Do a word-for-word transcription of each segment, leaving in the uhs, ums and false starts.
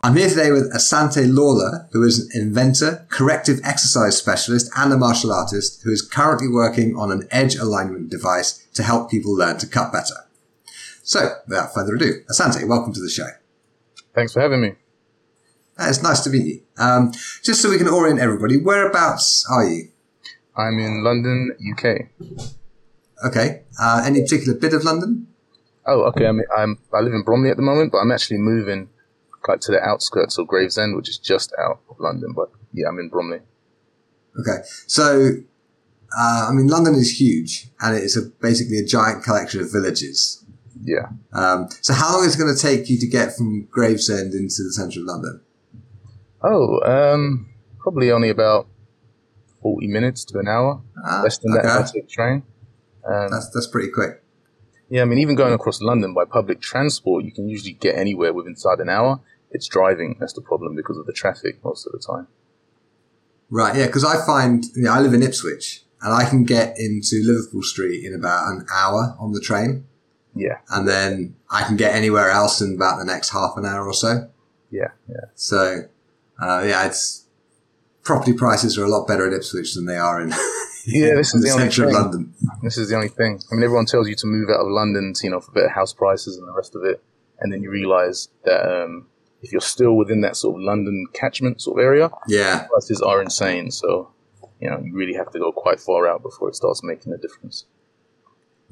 I'm here today with Asante Lawla, who is an inventor, corrective exercise specialist and a martial artist who is currently working on an edge alignment device to help people learn to cut better. So, without further ado, Asante, welcome to the show. Thanks for having me. Uh, it's nice to meet you. Um, just so we can orient everybody, whereabouts are you? I'm in London, U K. Okay. Uh, any particular bit of London? Oh, okay. I'm, I'm, I live in Bromley at the moment, but I'm actually moving like to the outskirts of Gravesend, which is just out of London, but yeah, I'm in Bromley. Okay, so, uh, I mean, London is huge, and it's a, basically a giant collection of villages. Yeah. Um, so how long is it going to take you to get from Gravesend into the centre of London? Oh, um, probably only about forty minutes to an hour, ah, less than okay. that if I take the train. Um, that's, that's pretty quick. Yeah, I mean, even going across London by public transport, you can usually get anywhere within inside an hour. It's driving that's the problem because of the traffic most of the time. Right, yeah, because I find, you know, I live in Ipswich, and I can get into Liverpool Street in about an hour on the train. Yeah. And then I can get anywhere else in about the next half an hour or so. Yeah, yeah. So, uh, yeah, it's property prices are a lot better at Ipswich than they are in, yeah, this in is the, the only centre thing. of London. This is the only thing. I mean, everyone tells you to move out of London to, you know, for better house prices and the rest of it, and then you realise that um, – if you're still within that sort of London catchment sort of area, yeah, prices are insane. So, you know, you really have to go quite far out before it starts making a difference.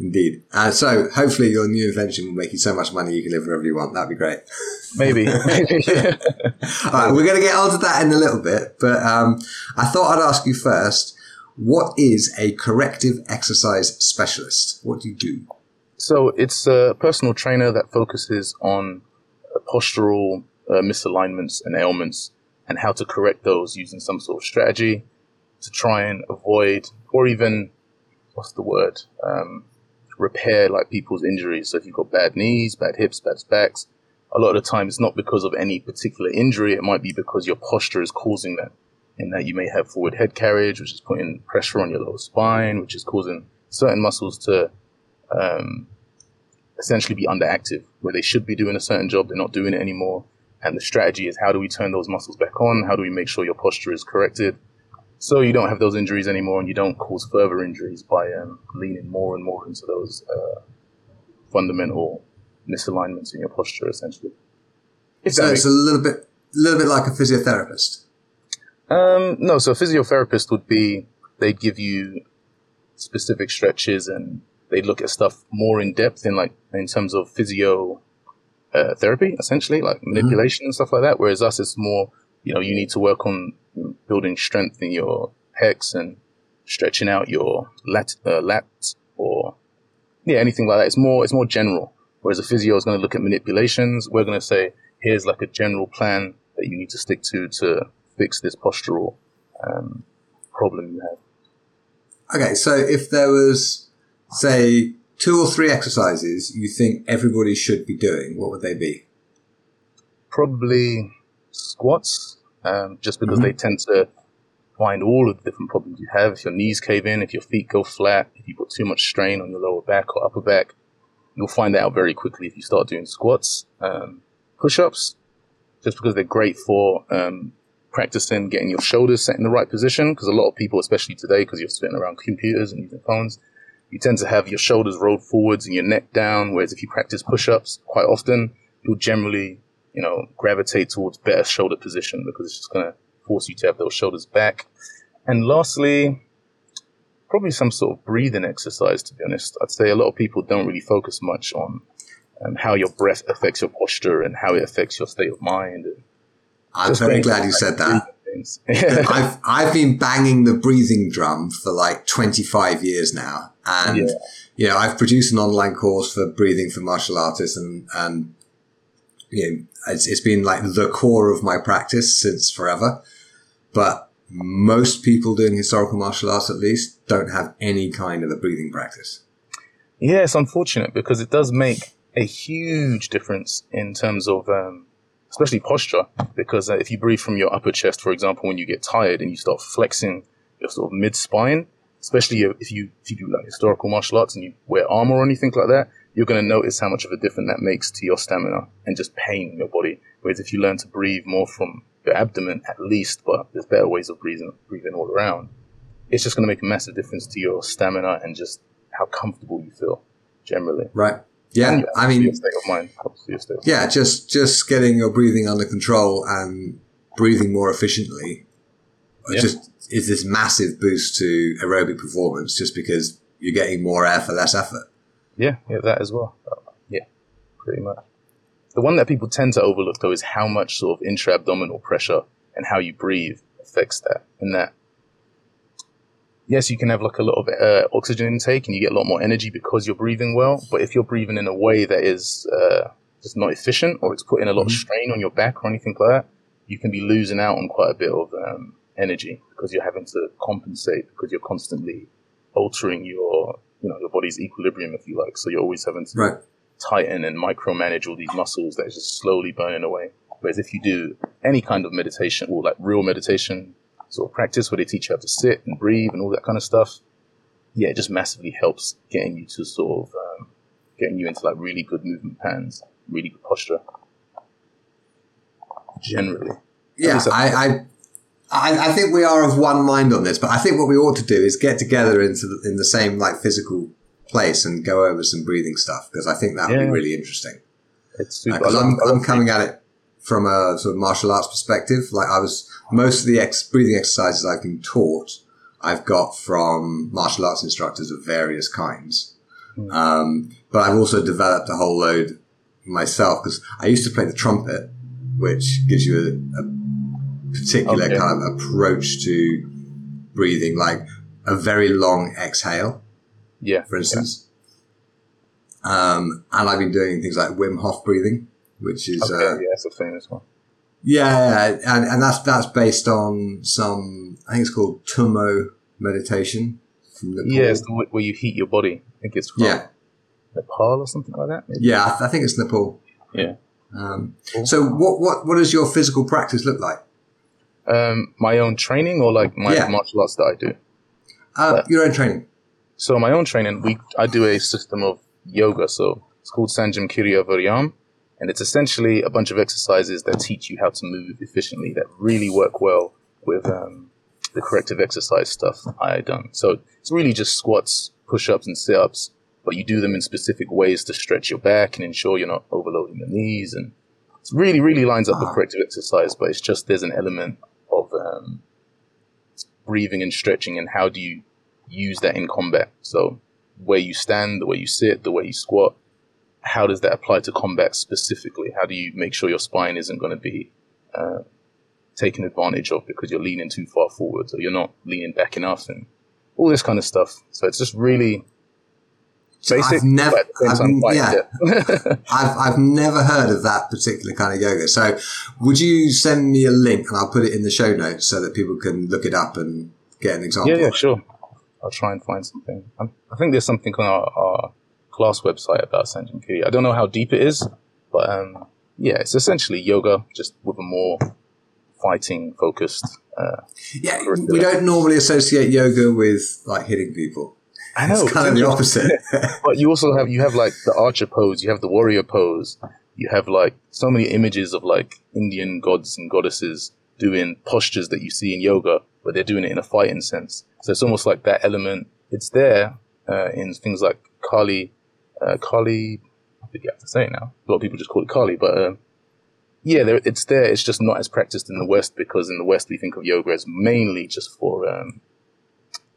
Indeed. Uh, so hopefully your new invention will make you so much money you can live wherever you want. That'd be great. Maybe. Maybe. Yeah. All right, we're going to get onto that in a little bit. But um, I thought I'd ask you first, what is a corrective exercise specialist? What do you do? So it's a personal trainer that focuses on postural Uh, misalignments and ailments and how to correct those using some sort of strategy to try and avoid or even, what's the word, um, repair like people's injuries. So if you've got bad knees, bad hips, bad backs, a lot of the time it's not because of any particular injury. It might be because your posture is causing that, in that you may have forward head carriage, which is putting pressure on your lower spine, which is causing certain muscles to um, essentially be underactive, where they should be doing a certain job. They're not doing it anymore. And the strategy is, how do we turn those muscles back on? How do we make sure your posture is corrected so you don't have those injuries anymore and you don't cause further injuries by um, leaning more and more into those uh, fundamental misalignments in your posture, essentially. So it's a little bit little bit like a physiotherapist? Um, no, so a physiotherapist would be, they'd give you specific stretches and they'd look at stuff more in depth in, like, in terms of physio... Uh, therapy, essentially, like manipulation mm. and stuff like that. Whereas us, it's more, you know, you need to work on building strength in your pecs and stretching out your lat, uh, lats or, yeah, anything like that. It's more, it's more general. Whereas a physio is going to look at manipulations. We're going to say, here's like a general plan that you need to stick to to fix this postural um, problem you have. Okay, so if there was, say, two or three exercises you think everybody should be doing, what would they be? Probably squats, um, just because mm-hmm. they tend to find all of the different problems you have. If your knees cave in, if your feet go flat, if you put too much strain on your lower back or upper back, you'll find that out very quickly if you start doing squats. Um, push-ups, just because they're great for um, practicing, getting your shoulders set in the right position, because a lot of people, especially today, because you're sitting around computers and using phones, you tend to have your shoulders rolled forwards and your neck down, whereas if you practice push-ups quite often, you'll generally, you know, gravitate towards better shoulder position because it's just going to force you to have those shoulders back. And lastly, probably some sort of breathing exercise, to be honest. I'd say a lot of people don't really focus much on um, how your breath affects your posture and how it affects your state of mind. I'm very glad you said that. I've I've been banging the breathing drum for like twenty-five years now. And, yeah. you know, I've produced an online course for breathing for martial artists and, and you know, it's, it's been like the core of my practice since forever. But most people doing historical martial arts, at least, don't have any kind of a breathing practice. Yeah, it's unfortunate because it does make a huge difference in terms of, um, especially posture, because uh, if you breathe from your upper chest, for example, when you get tired and you start flexing your sort of mid-spine, especially if you, if you do like historical martial arts and you wear armor or anything like that, you're going to notice how much of a difference that makes to your stamina and just pain in your body. Whereas if you learn to breathe more from your abdomen at least, but there's better ways of breathing, breathing all around, it's just going to make a massive difference to your stamina and just how comfortable you feel generally. Right. Yeah, I mean, yeah, just just getting your breathing under control and breathing more efficiently yeah. just is this massive boost to aerobic performance just because you're getting more air for less effort. Yeah, yeah, that as well. Yeah, pretty much. The one that people tend to overlook, though, is how much sort of intra-abdominal pressure and how you breathe affects that. And that, yes, you can have like a lot of uh, oxygen intake and you get a lot more energy because you're breathing well. But if you're breathing in a way that is uh, just not efficient, or it's putting a lot mm-hmm. of strain on your back or anything like that, you can be losing out on quite a bit of um, energy because you're having to compensate because you're constantly altering your, you know, your body's equilibrium, if you like. So you're always having to right. tighten and micromanage all these muscles that are just slowly burning away. Whereas if you do any kind of meditation or like real meditation sort of practice where they teach you how to sit and breathe and all that kind of stuff, yeah, it just massively helps getting you to sort of um, getting you into like really good movement patterns, really good posture generally. Yeah, I, I I think we are of one mind on this, but I think what we ought to do is get together into the, in the same like physical place and go over some breathing stuff, because I think that would yeah. be really interesting. It's super. Uh, I'm, I'm coming at it from a sort of martial arts perspective. Like I was, most of the ex- breathing exercises I've been taught, I've got from martial arts instructors of various kinds. Mm. Um, but I've also developed a whole load myself because I used to play the trumpet, which gives you a, a particular okay. kind of approach to breathing, like a very long exhale. Yeah. For instance. Yeah. Um, and I've been doing things like Wim Hof breathing, which is okay, uh, yeah, it's a famous one. Yeah, and and that's that's based on some, I think it's called Tummo meditation from Nepal. Yeah, it's the way where you heat your body. I think it's from yeah. Nepal or something like that. Maybe. Yeah, I, th- I think it's Nepal. Yeah. Um, so what what what does your physical practice look like? Um, my own training or like my yeah. martial arts that I do. Uh, your own training. So my own training, we I do a system of yoga. So it's called Sanjam Kiriya Varyam. And it's essentially a bunch of exercises that teach you how to move efficiently that really work well with um, the corrective exercise stuff I done. So it's really just squats, push-ups, and sit-ups, but you do them in specific ways to stretch your back and ensure you're not overloading the knees. And it really, really lines up with corrective exercise, but it's just there's an element of um, breathing and stretching and how do you use that in combat. So where you stand, the way you sit, the way you squat, how does that apply to combat specifically? How do you make sure your spine isn't going to be uh, taken advantage of because you're leaning too far forward or you're not leaning back enough and all this kind of stuff. So it's just really basic. I've never, I've, yeah, I've, I've never heard of that particular kind of yoga. So would you send me a link and I'll put it in the show notes so that people can look it up and get an example? Yeah, yeah, sure. I'll try and find something. I'm, I think there's something on our, our class website about Sanjam Kiriya. I don't know how deep it is, but um, yeah, it's essentially yoga, just with a more fighting-focused... Uh, yeah, curriculum. We don't normally associate yoga with like hitting people. I know. It's kind it's of the opposite. But you also have, you have like the archer pose, you have the warrior pose, you have like so many images of like Indian gods and goddesses doing postures that you see in yoga, but they're doing it in a fighting sense. So it's almost like that element, it's there uh, in things like Kali, Uh, Kali, I think you have to say it now. A lot of people just call it Kali, but uh, yeah, there, it's there. It's just not as practiced in the West because in the West we think of yoga as mainly just for, um,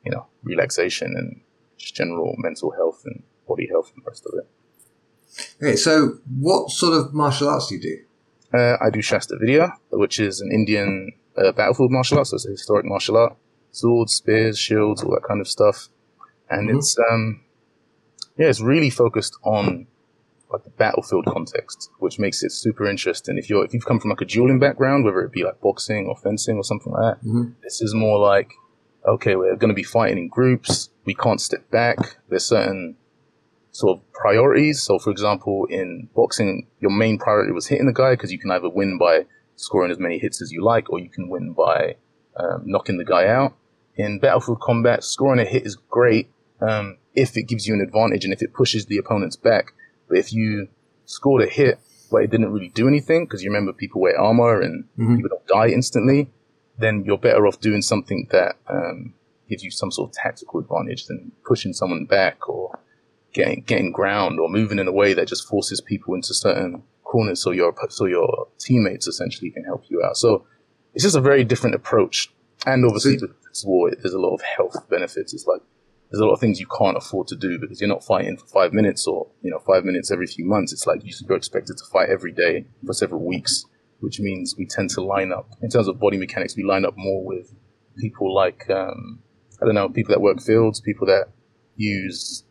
you know, relaxation and just general mental health and body health and the rest of it. Okay, so what sort of martial arts do you do? Uh, I do Shastar Vidiya, which is an Indian uh, battlefield martial arts. So it's a historic martial art. Swords, spears, shields, all that kind of stuff. And mm-hmm. it's... um. Yeah, it's really focused on like the battlefield context, which makes it super interesting. If you're, if you've come from like a dueling background, whether it be like boxing or fencing or something like that, mm-hmm. this is more like, okay, we're going to be fighting in groups. We can't step back. There's certain sort of priorities. So for example, in boxing, your main priority was hitting the guy, because you can either win by scoring as many hits as you like, or you can win by um, knocking the guy out. In battlefield combat, scoring a hit is great um, if it gives you an advantage and if it pushes the opponents back. But if you scored a hit, but it didn't really do anything, because you remember people wear armor and mm-hmm. people don't die instantly, then you're better off doing something that um, gives you some sort of tactical advantage than pushing someone back or getting getting ground or moving in a way that just forces people into certain corners so your so your teammates essentially can help you out. So it's just a very different approach. And obviously with this war, there's a lot of health benefits. It's like, there's a lot of things you can't afford to do because you're not fighting for five minutes or, you know, five minutes every few months. It's like you're expected to fight every day for several weeks, which means we tend to line up. In terms of body mechanics, we line up more with people like, um, I don't know, people that work fields, people that use,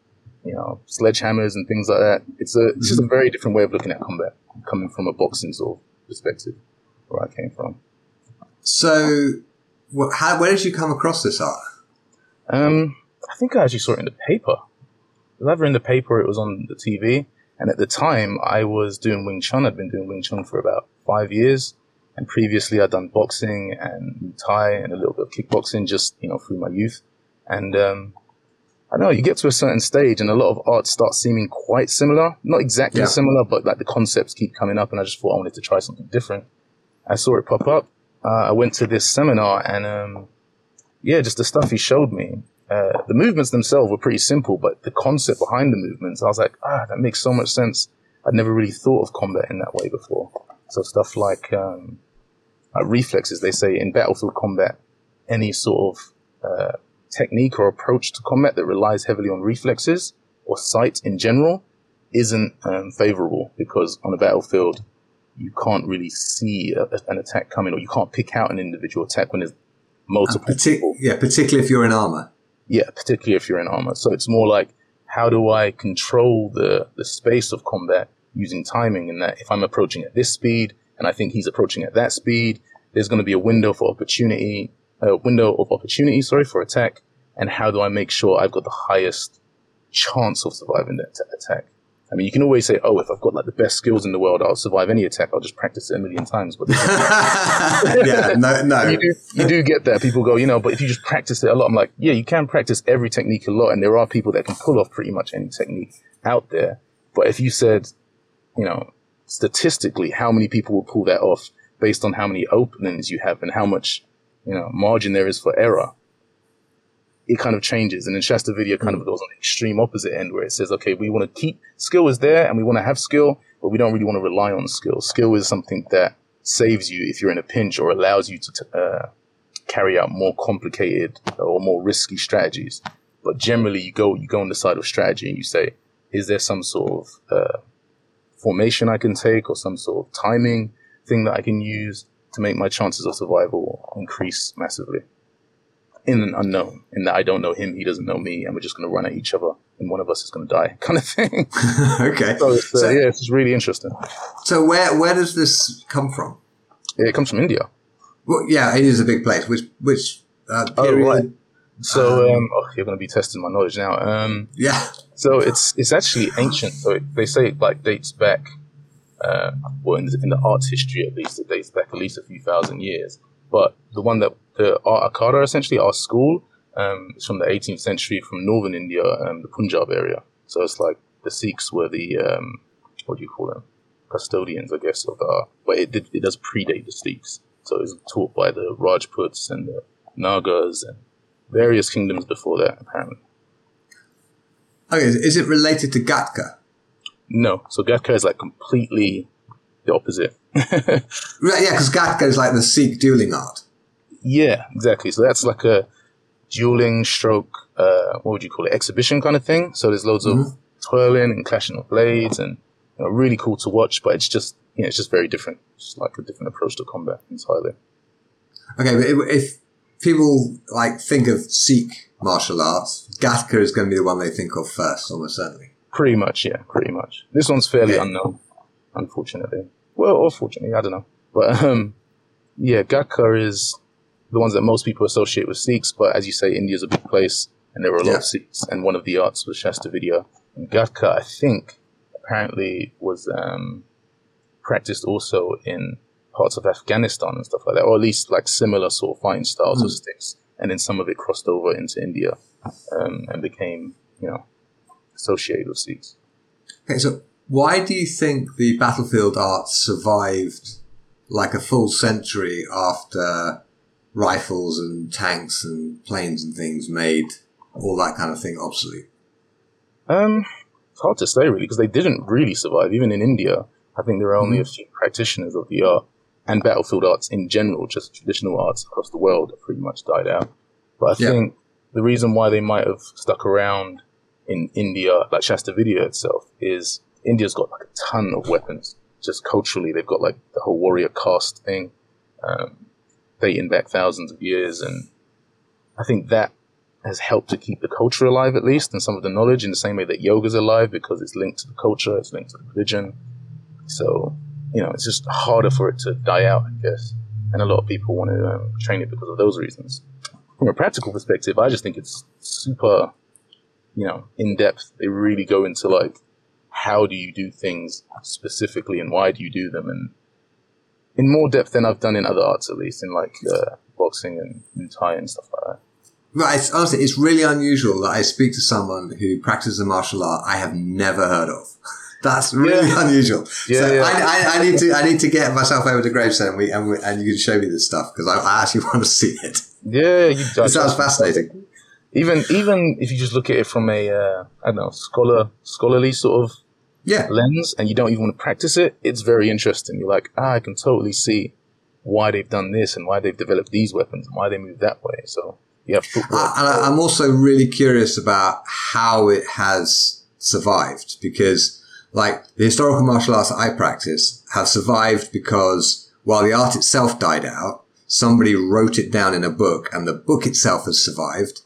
you know, sledgehammers and things like that. It's a, it's just a very different way of looking at combat, coming from a boxing sort of perspective where I came from. So wh- how, where did you come across this art? Um... I think I actually saw it in the paper. It was either in the paper, it was on the T V. And at the time, I was doing Wing Chun. I'd been doing Wing Chun for about five years. And previously, I'd done boxing and Muay Thai and a little bit of kickboxing just, you know, through my youth. And um, I don't know, you get to a certain stage and a lot of art starts seeming quite similar. Not exactly yeah. similar, but like the concepts keep coming up. And I just thought I wanted to try something different. I saw it pop up. Uh, I went to this seminar and, um, yeah, just the stuff he showed me. Uh, the movements themselves were pretty simple, but the concept behind the movements, I was like, ah, that makes so much sense. I'd never really thought of combat in that way before. So stuff like, um, like reflexes, they say in battlefield combat, any sort of uh, technique or approach to combat that relies heavily on reflexes or sight in general isn't um, favorable, because on a battlefield, you can't really see a, an attack coming, or you can't pick out an individual attack when there's multiple uh, partic- people. Yeah, particularly if you're in armor. Yeah, particularly if you're in armor. So it's more like, how do I control the, the space of combat using timing, in that if I'm approaching at this speed and I think he's approaching at that speed, there's going to be a window for opportunity, a uh, window of opportunity, sorry, for attack. And how do I make sure I've got the highest chance of surviving that t- attack? I mean, you can always say, oh, if I've got like the best skills in the world, I'll survive any attack. I'll just practice it a million times. But yeah, no, no. You do, you do get that. People go, you know, but if you just practice it a lot, I'm like, yeah, you can practice every technique a lot. And there are people that can pull off pretty much any technique out there. But if you said, you know, statistically, how many people will pull that off based on how many openings you have and how much, you know, margin there is for error, it kind of changes. And then Shastar Vidiya kind of goes on the extreme opposite end where it says, okay, we want to keep, skill is there and we want to have skill, but we don't really want to rely on skill. Skill is something that saves you if you're in a pinch or allows you to t- uh, carry out more complicated or more risky strategies. But generally you go, you go on the side of strategy and you say, is there some sort of uh, formation I can take or some sort of timing thing that I can use to make my chances of survival increase massively? In an unknown, in that I don't know him, he doesn't know me, and we're just going to run at each other, and one of us is going to die, kind of thing. Okay. So, it's, uh, so yeah, it's really interesting. So where where does this come from? Yeah, it comes from India. Well, yeah, it is a big place. Which which uh, period? Oh, right. So um, oh, you're going to be testing my knowledge now. Um, yeah. So it's it's actually ancient. So it, they say it like dates back, uh, well, in the, in the art history at least, it dates back at least a few thousand years. But the one that the art akada, essentially our school, um, is from the eighteenth century, from northern India, um, the Punjab area. So it's like the Sikhs were the um, what do you call them? Custodians, I guess, of the art. But it did, it does predate the Sikhs. So it was taught by the Rajputs and the Nagas and various kingdoms before that, apparently. Okay, is it related to Gatka? No. So Gatka is like completely the opposite. Right, yeah, because Gatka is like the Sikh dueling art. Yeah, exactly. So that's like a dueling stroke, uh, what would you call it, exhibition kind of thing. So there's loads mm-hmm. of twirling and clashing of blades and, you know, really cool to watch, but it's just, you know, it's just very different. It's just like a different approach to combat entirely. Okay, but if people like think of Sikh martial arts, Gatka is going to be the one they think of first, almost certainly. Pretty much, yeah, pretty much. This one's fairly yeah. unknown, unfortunately. Well, or fortunately, I don't know. But um, yeah, Gatka is the ones that most people associate with Sikhs, but as you say, India's a big place, and there were a yeah. lot of Sikhs, and one of the arts was Shastar Vidiya. And Gatka, I think, apparently was um, practiced also in parts of Afghanistan and stuff like that, or at least like similar sort of fighting styles mm. of Sikhs. And then some of it crossed over into India um, and became, you know, associated with Sikhs. Okay, so why do you think the battlefield arts survived like a full century after rifles and tanks and planes and things made all that kind of thing obsolete? Um, it's hard to say, really, because they didn't really survive. Even in India, I think there are only a few practitioners of the art. And battlefield arts in general, just traditional arts across the world, have pretty much died out. But I yeah. think the reason why they might have stuck around in India, like Shastar Vidiya itself, is India's got like a ton of weapons. Just culturally, they've got like the whole warrior caste thing, um, dating back thousands of years. And I think that has helped to keep the culture alive, at least, and some of the knowledge, in the same way that yoga's alive, because it's linked to the culture, it's linked to the religion. So, you know, it's just harder for it to die out, I guess. And a lot of people want to um, train it because of those reasons. From a practical perspective, I just think it's super, you know, in-depth. They really go into, like, how do you do things specifically and why do you do them? And in more depth than I've done in other arts, at least, in, like, uh, boxing and Muay Thai and stuff like that. Right, it's, honestly, it's really unusual that I speak to someone who practices a martial art I have never heard of. That's really yeah. unusual. Yeah, so yeah. I, I, I need to I need to get myself over to Gravesend and we, and, we, and you can show me this stuff because I, I actually want to see it. Yeah, you do. It sounds fascinating. Even even if you just look at it from a uh, I don't know scholar scholarly sort of yeah. lens, and you don't even want to practice it, it's very interesting. You're like, ah, I can totally see why they've done this and why they've developed these weapons and why they move that way. So you have football. Uh, and I, I'm also really curious about how it has survived, because, like, the historical martial arts that I practice have survived because while the art itself died out, somebody wrote it down in a book, and the book itself has survived.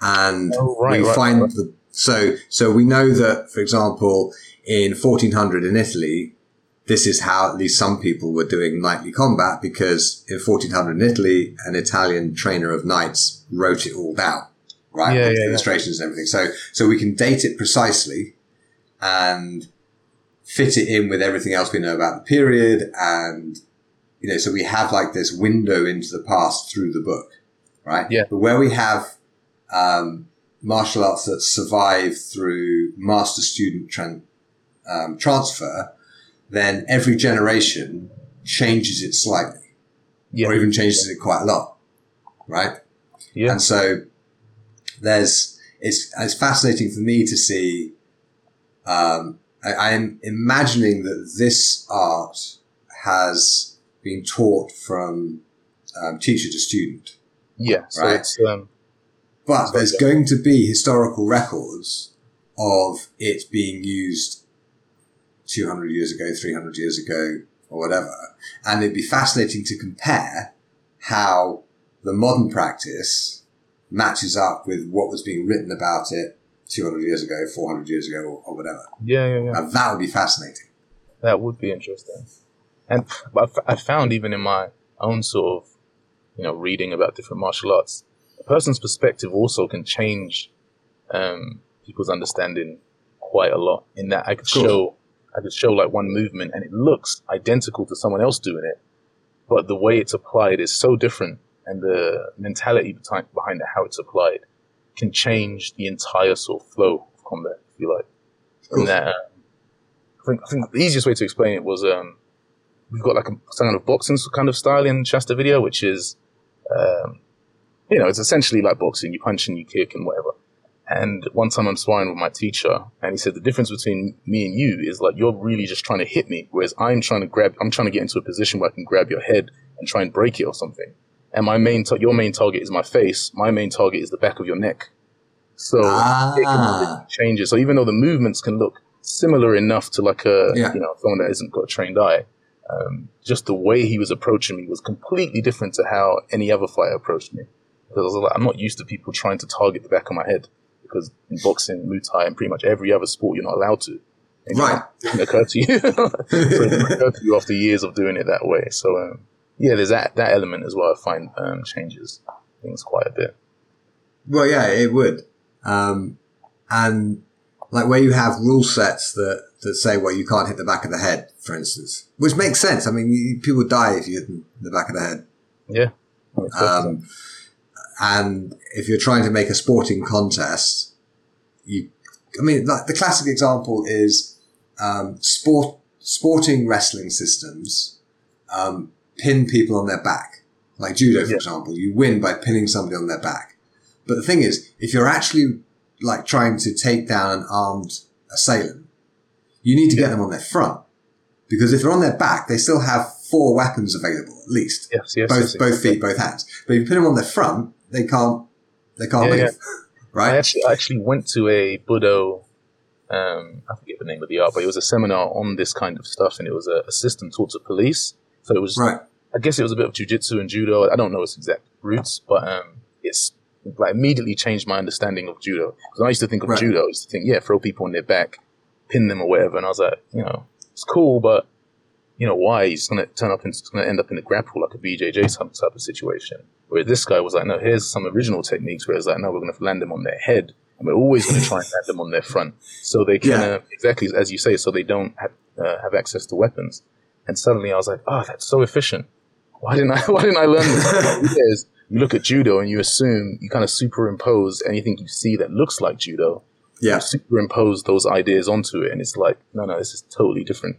And oh, right, we right, find right. the so so we know that, for example, in fourteen hundred in Italy, this is how at least some people were doing knightly combat, because in fourteen hundred in Italy, an Italian trainer of knights wrote it all down, right? Yeah, With yeah, illustrations yeah. and everything. So so we can date it precisely and fit it in with everything else we know about the period. And, you know, so we have like this window into the past through the book, right? Yeah. But where we have um, martial arts that survive through master-student tran- um, transfer, then every generation changes it slightly yeah. or even changes it quite a lot, right? Yeah. And so there's it's, it's fascinating for me to see. Um, I, I'm imagining that this art has been taught from um, teacher to student. Yeah. So right? it's, um, but there's good. going to be historical records of it being used two hundred years ago, three hundred years ago, or whatever. And it'd be fascinating to compare how the modern practice matches up with what was being written about it two hundred years ago, four hundred years ago, or, or whatever. Yeah, yeah, yeah. Now, that would be fascinating. That would be interesting. And I, f- I found even in my own sort of, you know, reading about different martial arts, a person's perspective also can change um, people's understanding quite a lot. In that, I could cool. show, I could show like one movement, and it looks identical to someone else doing it, but the way it's applied is so different, and the mentality behind behind how it's applied can change the entire sort of flow of combat, if you like. And that, um, I think, I think the easiest way to explain it was um, we've got like a some kind of boxing kind of style in Shastar Vidiya, which is, um, you know, it's essentially like boxing. You punch and you kick and whatever. And one time I'm sparring with my teacher, and he said the difference between me and you is like you're really just trying to hit me, whereas I'm trying to grab, I'm trying to get into a position where I can grab your head and try and break it or something. And my main, ta- your main target is my face. My main target is the back of your neck. So ah. it can change it. So even though the movements can look similar enough to like a, yeah. you know, someone that hasn't got a trained eye, um, just the way he was approaching me was completely different to how any other fighter approached me. Because I was like, I'm not used to people trying to target the back of my head. because in boxing, Muay Thai, and pretty much every other sport, you're not allowed to. It right. Didn't occur to you. So it didn't occur to you after years of doing it that way. So, um, yeah, there's that, that element as well I find um, changes things quite a bit. Well, yeah, it would. Um, and like where you have rule sets that, that say, well, you can't hit the back of the head, for instance, which makes sense. I mean, you, people die if you hit the back of the head. Yeah. Um, and if you're trying to make a sporting contest, you, I mean, like the classic example is, um, sport, sporting wrestling systems, um, pin people on their back. Like judo, for yeah. example, you win by pinning somebody on their back. But the thing is, if you're actually like trying to take down an armed assailant, you need to yeah. get them on their front, because if they're on their back, they still have four weapons available at least. Yes, yes, both yes, both yes. feet, both hands. But if you put them on their front, they can't. They can't yeah, move. Yeah. Right. I actually, I actually went to a Budo. Um, I forget the name of the art, but it was a seminar on this kind of stuff, and it was a, a system taught to police. So it was. Right. I guess it was a bit of jiu-jitsu and judo. I don't know its exact roots, but um, it's like immediately changed my understanding of judo. Because I used to think of right. judo, I used to think, yeah, throw people on their back, pin them or whatever, and I was like, you know, it's cool, but you know, why? He's going to turn up and it's going to end up in a grapple, like a B J J type, type of situation. Where this guy was like, no, here's some original techniques where it's like, no, we're going to land them on their head. And we're always going to try and land them on their front. So they can, yeah. uh, exactly as you say, so they don't have, uh, have access to weapons. And suddenly I was like, oh, that's so efficient. Why didn't I, why didn't I learn this? You look at judo and you assume, you kind of superimpose anything you see that looks like judo. Yeah. You superimpose those ideas onto it. And it's like, no, no, this is totally different.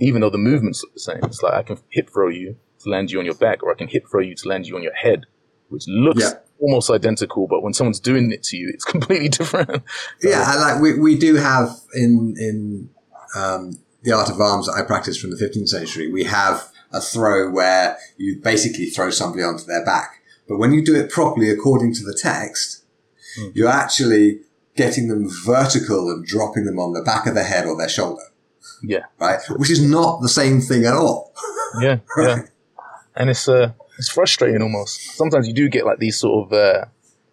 Even though the movements look the same. It's like I can hip throw you to land you on your back, or I can hip throw you to land you on your head, which looks yeah. almost identical, but when someone's doing it to you, it's completely different. Yeah, I like we, we do have in in um, the art of arms that I practice from the fifteenth century, we have a throw where you basically throw somebody onto their back. But when you do it properly according to the text, mm. you're actually getting them vertical and dropping them on the back of their head or their shoulder. Yeah. Right. Which is not the same thing at all. Yeah. Right? Yeah. And it's uh, it's frustrating almost. Sometimes you do get like these sort of, uh,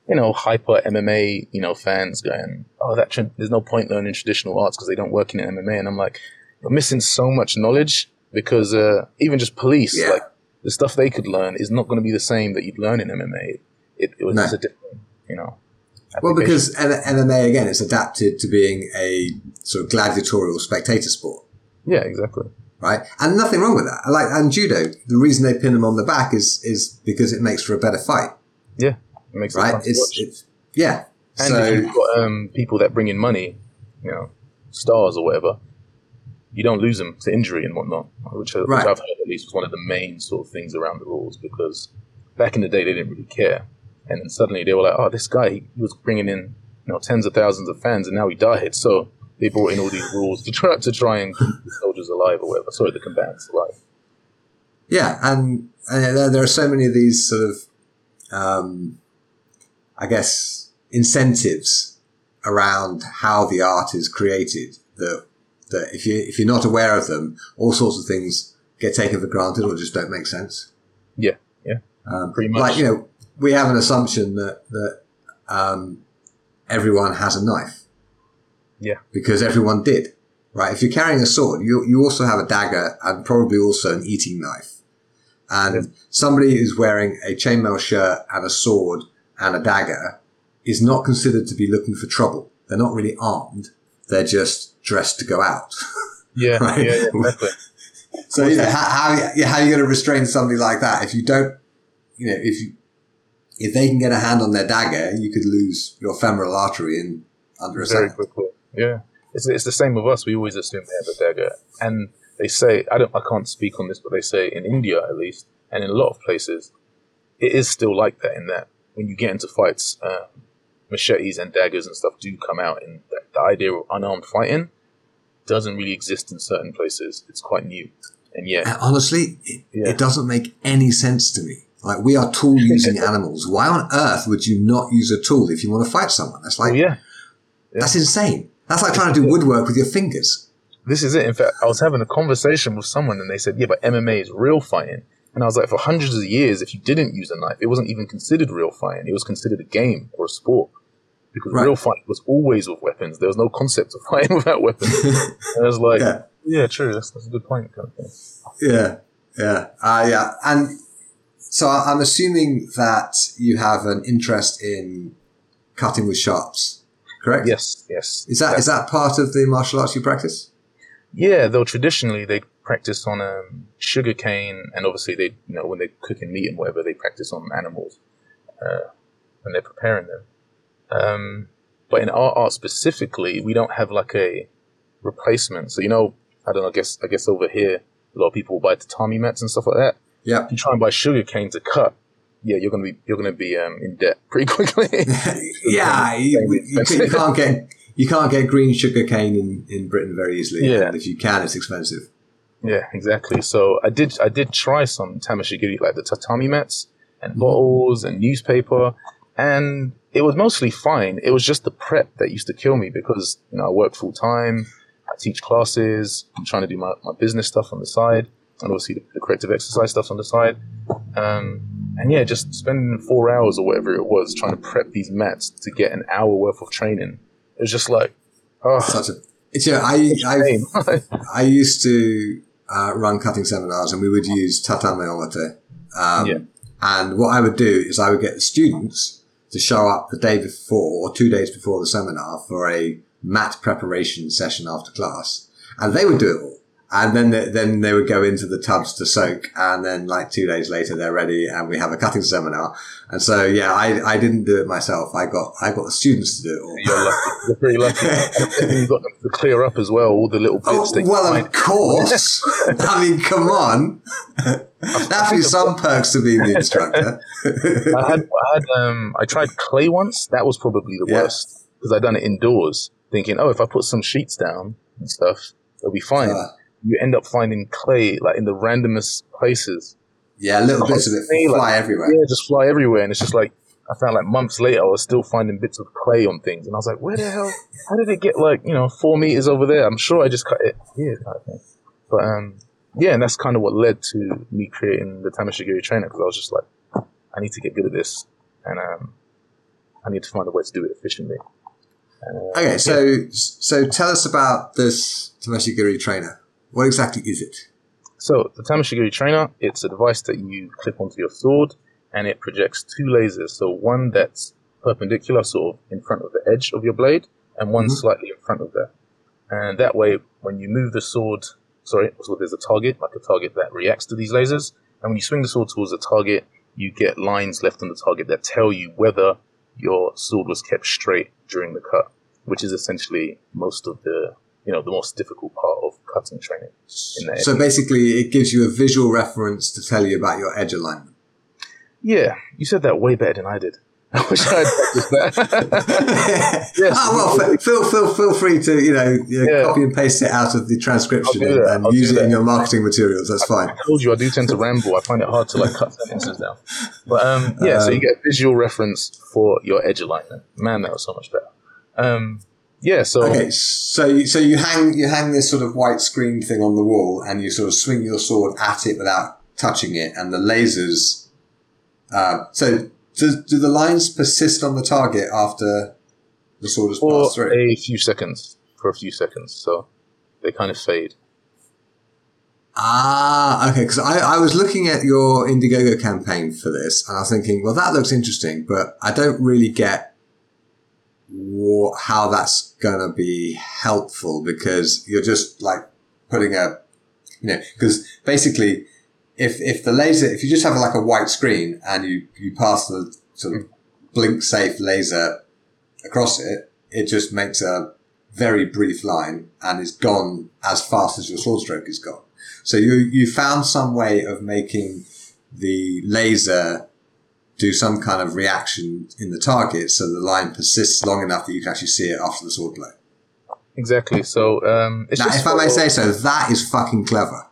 you know, hyper M M A, you know, fans going, oh, that tra- there's no point learning traditional arts because they don't work in M M A. And I'm like, you're missing so much knowledge because uh, even just police, yeah. like the stuff they could learn is not going to be the same that you'd learn in M M A. It, it was no. just a different, you know. Well, because M M A, again, it's adapted to being a sort of gladiatorial spectator sport. Yeah, exactly. Right? And nothing wrong with that. Like, and judo, the reason they pin them on the back is is because it makes for a better fight. Yeah. It makes right? it it's, it's Yeah. And so, if you've got um, people that bring in money, you know, stars or whatever, you don't lose them to injury and whatnot, which, right. which I've heard at least was one of the main sort of things around the rules, because back in the day they didn't really care. And then suddenly they were like, oh, this guy, he was bringing in, you know, tens of thousands of fans and now he died. So they brought in all these rules to try, to try and keep the soldiers alive or whatever. Sorry, the combatants alive. Yeah, and, and there are so many of these sort of, um, I guess, incentives around how the art is created that that if, you, if you're not aware of them, all sorts of things get taken for granted or just don't make sense. Yeah, yeah, um, pretty much. Like, you know, we have an assumption that, that um, everyone has a knife. Yeah. Because everyone did, right? If you're carrying a sword, you you also have a dagger and probably also an eating knife. And yeah. somebody who's wearing a chainmail shirt and a sword and a dagger is not considered to be looking for trouble. They're not really armed. They're just dressed to go out. Yeah, right? yeah, yeah, exactly. So you know, how, how, how are you going to restrain somebody like that if you don't, you know, if you, If they can get a hand on their dagger, you could lose your femoral artery in under a second. Very quickly, yeah. It's it's the same with us. We always assume they have a dagger, and they say I don't. I can't speak on this, but they say in India at least, and in a lot of places, it is still like that. In that, when you get into fights, uh, machetes and daggers and stuff do come out, and the, the idea of unarmed fighting doesn't really exist in certain places. It's quite new, and yet and honestly, it, yeah. it doesn't make any sense to me. Like, we are tool-using animals. Why on earth would you not use a tool if you want to fight someone? That's like, well, yeah. yeah. that's insane. That's like trying to do woodwork with your fingers. This is it. In fact, I was having a conversation with someone and they said, yeah, but M M A is real fighting. And I was like, for hundreds of years, if you didn't use a knife, it wasn't even considered real fighting. It was considered a game or a sport. because right. real fight was always with weapons. There was no concept of fighting without weapons. And I was like, yeah, yeah true, that's, that's a good point. Kind of thing. Yeah, yeah, uh, yeah. And so I'm assuming that you have an interest in cutting with sharps, correct? Yes, yes. Is that, is that part of the martial arts you practice? Yeah, though traditionally they practice on um, sugar cane, and obviously they, you know, when they cook in meat and whatever, they practice on animals uh, when they're preparing them. Um, but in our art specifically, we don't have like a replacement. So, you know, I don't know, I guess, I guess over here, a lot of people will buy tatami mats and stuff like that. Yeah. If you try and buy sugar cane to cut, yeah, you're going to be, you're going to be, um, in debt pretty quickly. yeah. You, you, you can't get, you can't get green sugar cane in, in Britain very easily. Yeah. And if you can, it's expensive. Yeah, exactly. So I did, I did try some Tameshigiri, like the tatami mats and bottles and newspaper, and it was mostly fine. It was just the prep that used to kill me because, you know, I work full time, I teach classes, I'm trying to do my, my business stuff on the side, and obviously the, the corrective exercise stuff on the side. Um, and yeah, just spending four hours or whatever it was trying to prep these mats to get an hour worth of training. It was just like, oh, such a, it's, yeah, I, I, I used to uh, run cutting seminars, and we would use tatami omate. Um, yeah. And what I would do is I would get the students to show up the day before or two days before the seminar for a mat preparation session after class, and they would do it all. And then they, then they would go into the tubs to soak, and then like two days later they're ready, and we have a cutting seminar. And so yeah, I I didn't do it myself. I got I got the students to do it all. You're lucky. You're pretty lucky. And you got them to clear up as well all the little bits. Oh, well, of course. I mean, come on. That'd be some perks to being the instructor. I had I had um I tried clay once. That was probably the yeah. worst because I'd done it indoors, thinking, oh, if I put some sheets down and stuff, it'll be fine. Uh, You end up finding clay like in the randomest places. Yeah, little bits of it fly like, everywhere. Yeah, just fly everywhere, and it's just like I found like months later I was still finding bits of clay on things, and I was like, "Where the hell? How did it get like you know four meters over there? I'm sure I just cut it here." Kind of thing. But um, yeah, and that's kind of what led to me creating the Tamashigiri Trainer, because I was just like, "I need to get good at this, and um, I need to find a way to do it efficiently." And, uh, okay, so yeah. so tell us about this Tamashigiri Trainer. What exactly is it? So the Tamashigiri Trainer, it's a device that you clip onto your sword, and it projects two lasers. So one that's perpendicular, sort of in front of the edge of your blade, and one mm-hmm. slightly in front of that. And that way, when you move the sword, sorry, so there's a target, like a target that reacts to these lasers. And when you swing the sword towards the target, you get lines left on the target that tell you whether your sword was kept straight during the cut, which is essentially most of the... you know, the most difficult part of cutting training. In that so area. Basically, it gives you a visual reference to tell you about your edge alignment. Yeah, you said that way better than I did. I wish I had practiced that. yes. Oh, well, feel, feel, feel free to, you know, you yeah. copy and paste it out of the transcription and, and use it that. in your marketing materials. That's I, fine. I told you, I do tend to ramble. I find it hard to, like, cut sentences down. But, um, yeah, um, so you get a visual reference for your edge alignment. Man, that was so much better. Um... Yeah. So okay. So you, so you hang you hang this sort of white screen thing on the wall, and you sort of swing your sword at it without touching it, and the lasers. Uh, so do, do the lines persist on the target after the sword has passed through? For a few seconds. For a few seconds. So they kind of fade. Ah, okay. Because I, I was looking at your Indiegogo campaign for this, and I was thinking, well, that looks interesting, but I don't really get. What, how that's going to be helpful, because you're just like putting a, you know, because basically if, if the laser, if you just have like a white screen and you, you pass the sort of blink safe laser across it, it just makes a very brief line and is gone as fast as your sword stroke is gone. So you, you found some way of making the laser do some kind of reaction in the target so the line persists long enough that you can actually see it after the sword blow. Exactly. So um, it's now, just if I may say so, that is fucking clever.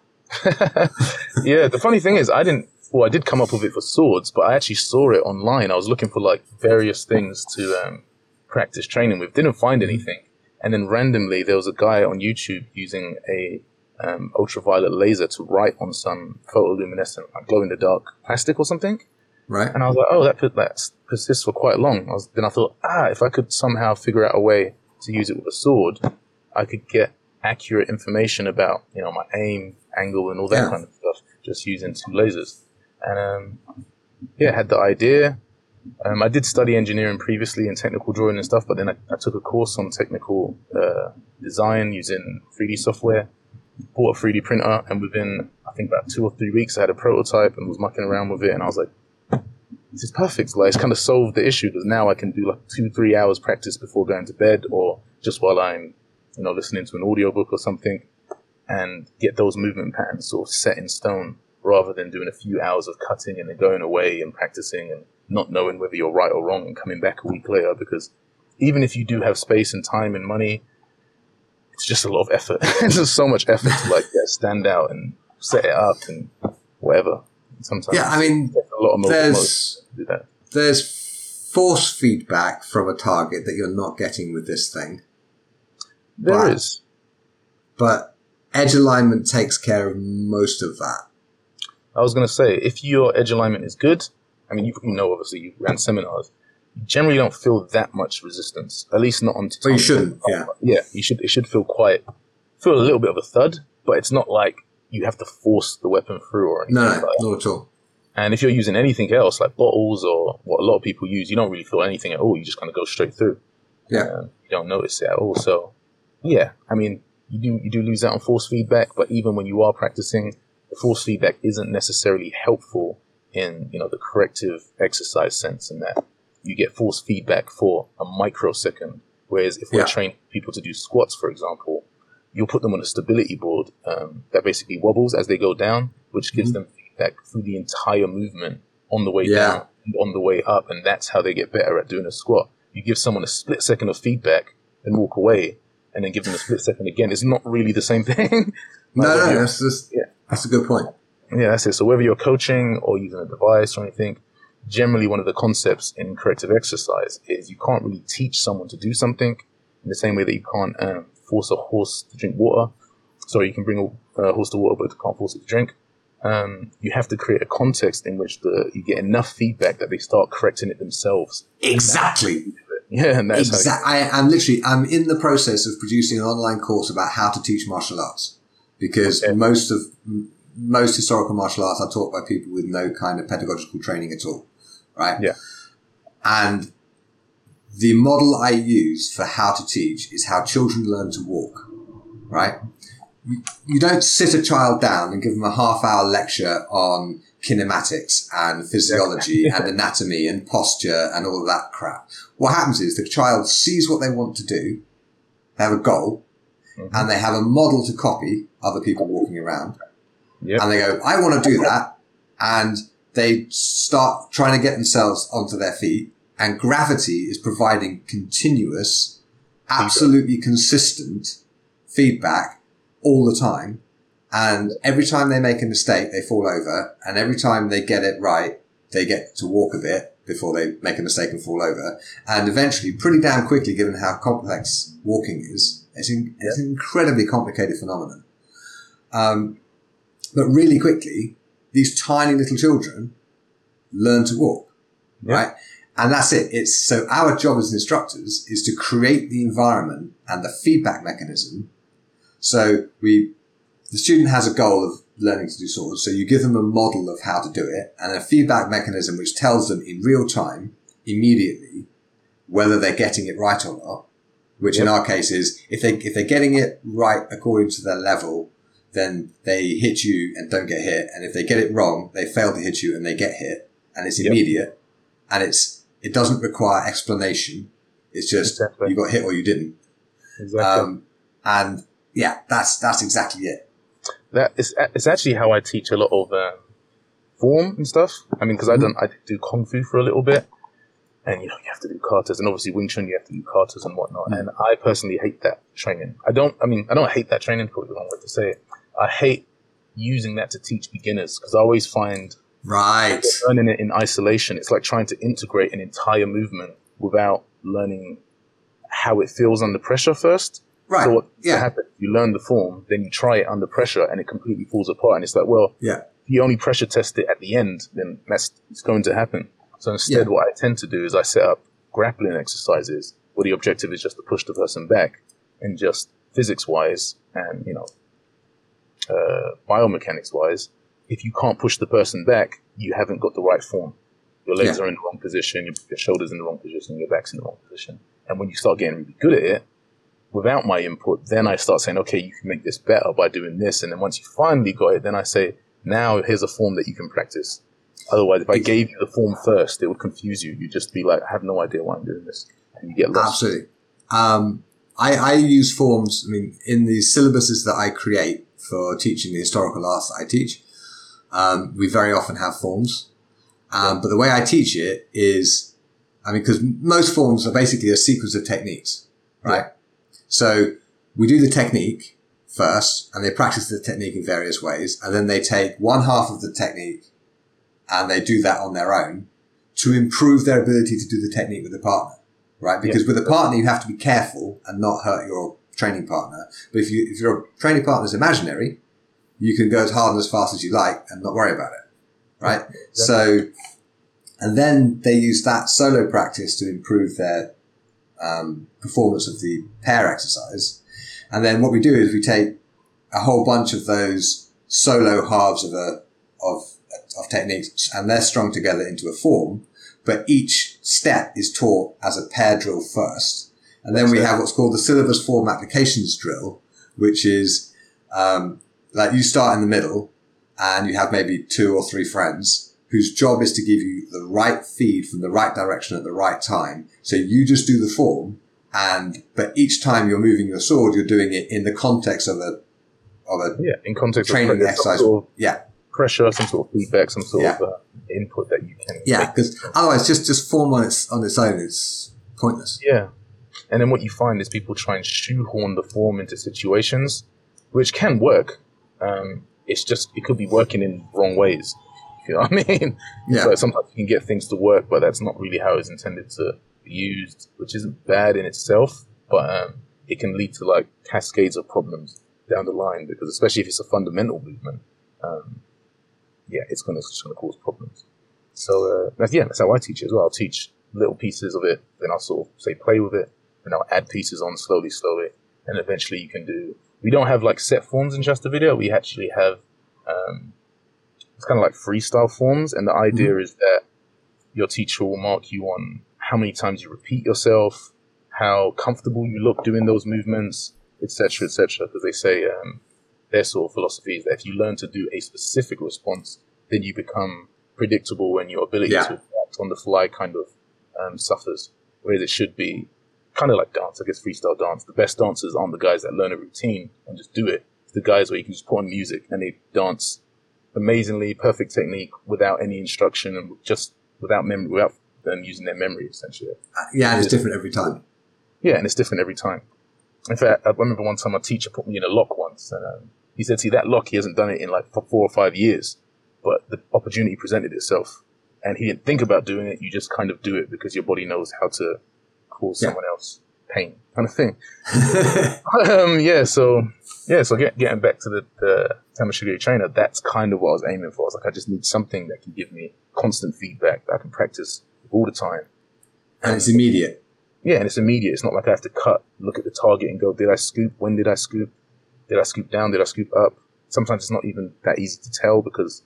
yeah. The funny thing is, I didn't. Well, I did come up with it for swords, but I actually saw it online. I was looking for like various things to um, practice training with. Didn't find anything, and then randomly there was a guy on YouTube using a um, ultraviolet laser to write on some photoluminescent, like glow in the dark plastic or something. Right. And I was like, oh, that put, that persists for quite long. I was, then I thought, ah, if I could somehow figure out a way to use it with a sword, I could get accurate information about, you know, my aim, angle, and all that yeah. kind of stuff, just using two lasers. And um, yeah, had the idea. Um, I did study engineering previously and technical drawing and stuff, but then I, I took a course on technical uh, design using three D software, bought a three D printer, and within, I think, about two or three weeks, I had a prototype and was mucking around with it, and I was like, this is perfect. Like, it's kind of solved the issue, because now I can do like two, three hours practice before going to bed, or just while I'm, you know, listening to an audiobook or something, and get those movement patterns sort of set in stone, rather than doing a few hours of cutting and then going away and practicing and not knowing whether you're right or wrong and coming back a week later. Because even if you do have space and time and money, it's just a lot of effort. It's just so much effort to like yeah, stand out and set it up and whatever. Sometimes yeah, I mean, a lot of there's, do that. There's force feedback from a target that you're not getting with this thing. There but, is. But edge alignment takes care of most of that. I was going to say, if your edge alignment is good, I mean, you know, obviously, you ran seminars, you generally don't feel that much resistance, at least not on tatami. But you shouldn't, yeah. Yeah, you should, it should feel quite, feel a little bit of a thud, but it's not like you have to force the weapon through or anything. No, like not at all. And if you're using anything else, like bottles or what a lot of people use, you don't really feel anything at all. You just kind of go straight through. Yeah. Uh, you don't notice it at all. So, yeah, I mean, you do you do lose out on force feedback, but even when you are practicing, the force feedback isn't necessarily helpful in, you know, the corrective exercise sense, in that you get force feedback for a microsecond. Whereas if we're yeah. training people to do squats, for example, you'll put them on a stability board um, that basically wobbles as they go down, which gives mm-hmm. them feedback through the entire movement on the way yeah. down and on the way up, and that's how they get better at doing a squat. You give someone a split second of feedback and walk away, and then give them a split second again. It's not really the same thing. No, no, that's just, yeah. that's a good point. Yeah, that's it. So whether you're coaching or using a device or anything, generally one of the concepts in corrective exercise is you can't really teach someone to do something in the same way that you can't um, force a horse to drink water. Sorry, you can bring a uh, horse to water, but you can't force it to drink. Um, you have to create a context in which the, you get enough feedback that they start correcting it themselves. Exactly. Yeah, and that's exactly. I, I'm literally, I'm in the process of producing an online course about how to teach martial arts, because okay. most of most historical martial arts are taught by people with no kind of pedagogical training at all, right? Yeah. And the model I use for how to teach is how children learn to walk, right? You, you don't sit a child down and give them a half-hour lecture on kinematics and physiology yeah. and anatomy and posture and all of that crap. What happens is the child sees what they want to do, they have a goal, mm-hmm. and they have a model to copy other people walking around. Yep. And they go, I want to do that. And they start trying to get themselves onto their feet. And gravity is providing continuous, absolutely consistent feedback all the time. And every time they make a mistake, they fall over. And every time they get it right, they get to walk a bit before they make a mistake and fall over. And eventually, pretty damn quickly, given how complex walking is, it's, in, it's an incredibly complicated phenomenon. Um, but really quickly, these tiny little children learn to walk, yeah. right? And that's it. It's so our job as instructors is to create the environment and the feedback mechanism. So we, the student has a goal of learning to do swords. So you give them a model of how to do it and a feedback mechanism which tells them in real time, immediately, whether they're getting it right or not, which yep. in our case is if they, if they're getting it right according to their level, then they hit you and don't get hit. And if they get it wrong, they fail to hit you and they get hit, and it's immediate yep. and it's, it doesn't require explanation. It's just exactly. you got hit or you didn't. Exactly. Um, and yeah, that's, that's exactly it. That is, it's actually how I teach a lot of uh, form and stuff. I mean, because I don't, I do kung fu for a little bit, and you know you have to do katas, and obviously Wing Chun you have to do katas and whatnot. And I personally hate that training. I don't. I mean, I don't hate that training. Probably the wrong way to say it. I hate using that to teach beginners, because I always find right learning it in isolation. It's like trying to integrate an entire movement without learning how it feels under pressure first. Right. So what yeah. happens? You learn the form, then you try it under pressure, and it completely falls apart. And it's like, well, yeah. you only pressure test it at the end, then that's it's going to happen. So instead, yeah. what I tend to do is I set up grappling exercises where the objective is just to push the person back, and just physics-wise and, you know, uh, biomechanics-wise, if you can't push the person back, you haven't got the right form. Your legs yeah. are in the wrong position, your, your shoulders in the wrong position, your back's in the wrong position. And when you start getting really good at it, without my input, then I start saying, okay, you can make this better by doing this. And then once you finally got it, then I say, now here's a form that you can practice. Otherwise, if I gave you the form first, it would confuse you. You'd just be like, I have no idea why I'm doing this. And you get lost. Absolutely. Um, I, I use forms. I mean, in the syllabuses that I create for teaching the historical arts that I teach, um, we very often have forms. Um, but the way I teach it is, I mean, because most forms are basically a sequence of techniques, right? Yeah. So we do the technique first, and they practice the technique in various ways, and then they take one half of the technique and they do that on their own to improve their ability to do the technique with a partner, right? Because yeah. with a partner, you have to be careful and not hurt your training partner. But if you, if your training partner is imaginary, you can go as hard and as fast as you like and not worry about it, right? Yeah, exactly. So, and then they use that solo practice to improve their um, performance of the pair exercise. And then what we do is we take a whole bunch of those solo halves of a, of, of techniques, and they're strung together into a form, but each step is taught as a pair drill first. And then we have what's called the syllabus form applications drill, which is, um, like you start in the middle and you have maybe two or three friends whose job is to give you the right feed from the right direction at the right time. So you just do the form, and, but each time you're moving your sword, you're doing it in the context of a, of a yeah, in context training of exercise. Or- yeah. Pressure, some sort of feedback, some sort yeah. of uh, input that you can. Yeah, because otherwise, just just form on its on its own is pointless. Yeah, and then what you find is people try and shoehorn the form into situations, which can work. Um, it's just it could be working in wrong ways. You know what I mean? Yeah. So sometimes you can get things to work, but that's not really how it's intended to be used, which isn't bad in itself, but um, it can lead to like cascades of problems down the line, because especially if it's a fundamental movement. Um, Yeah, it's going to, it's going to cause problems. So, uh, that's, yeah, that's how I teach it as well. I'll teach little pieces of it, then I'll sort of say play with it, and I'll add pieces on slowly, slowly, and eventually you can do. We don't have like set forms in Shastar Vidiya. We actually have, um, it's kind of like freestyle forms, and the idea mm-hmm. is that your teacher will mark you on how many times you repeat yourself, how comfortable you look doing those movements, et cetera, et cetera. Because they say, um, their sort of philosophy is that if you learn to do a specific response, then you become predictable and your ability yeah. to act on the fly kind of um, suffers. Whereas it should be kind of like dance, I guess freestyle dance. The best dancers aren't the guys that learn a routine and just do it. It's the guys where you can just put on music and they dance amazingly, perfect technique without any instruction and just without memory, without them using their memory essentially. Uh, yeah, and it's different every time. Yeah, and it's different every time. In fact, I remember one time my teacher put me in a lock once, and um, he said, see, that lock, he hasn't done it in like for four or five years, but the opportunity presented itself and he didn't think about doing it. You just kind of do it because your body knows how to cause yeah. someone else pain kind of thing. um, yeah. So, yeah. So get, getting back to the, the Tamashigiri trainer, that's kind of what I was aiming for. I was like, I just need something that can give me constant feedback that I can practice all the time. And it's immediate. Yeah. And it's immediate. It's not like I have to cut, look at the target and go, did I scoop? When did I scoop? Did I scoop down? Did I scoop up? Sometimes it's not even that easy to tell because,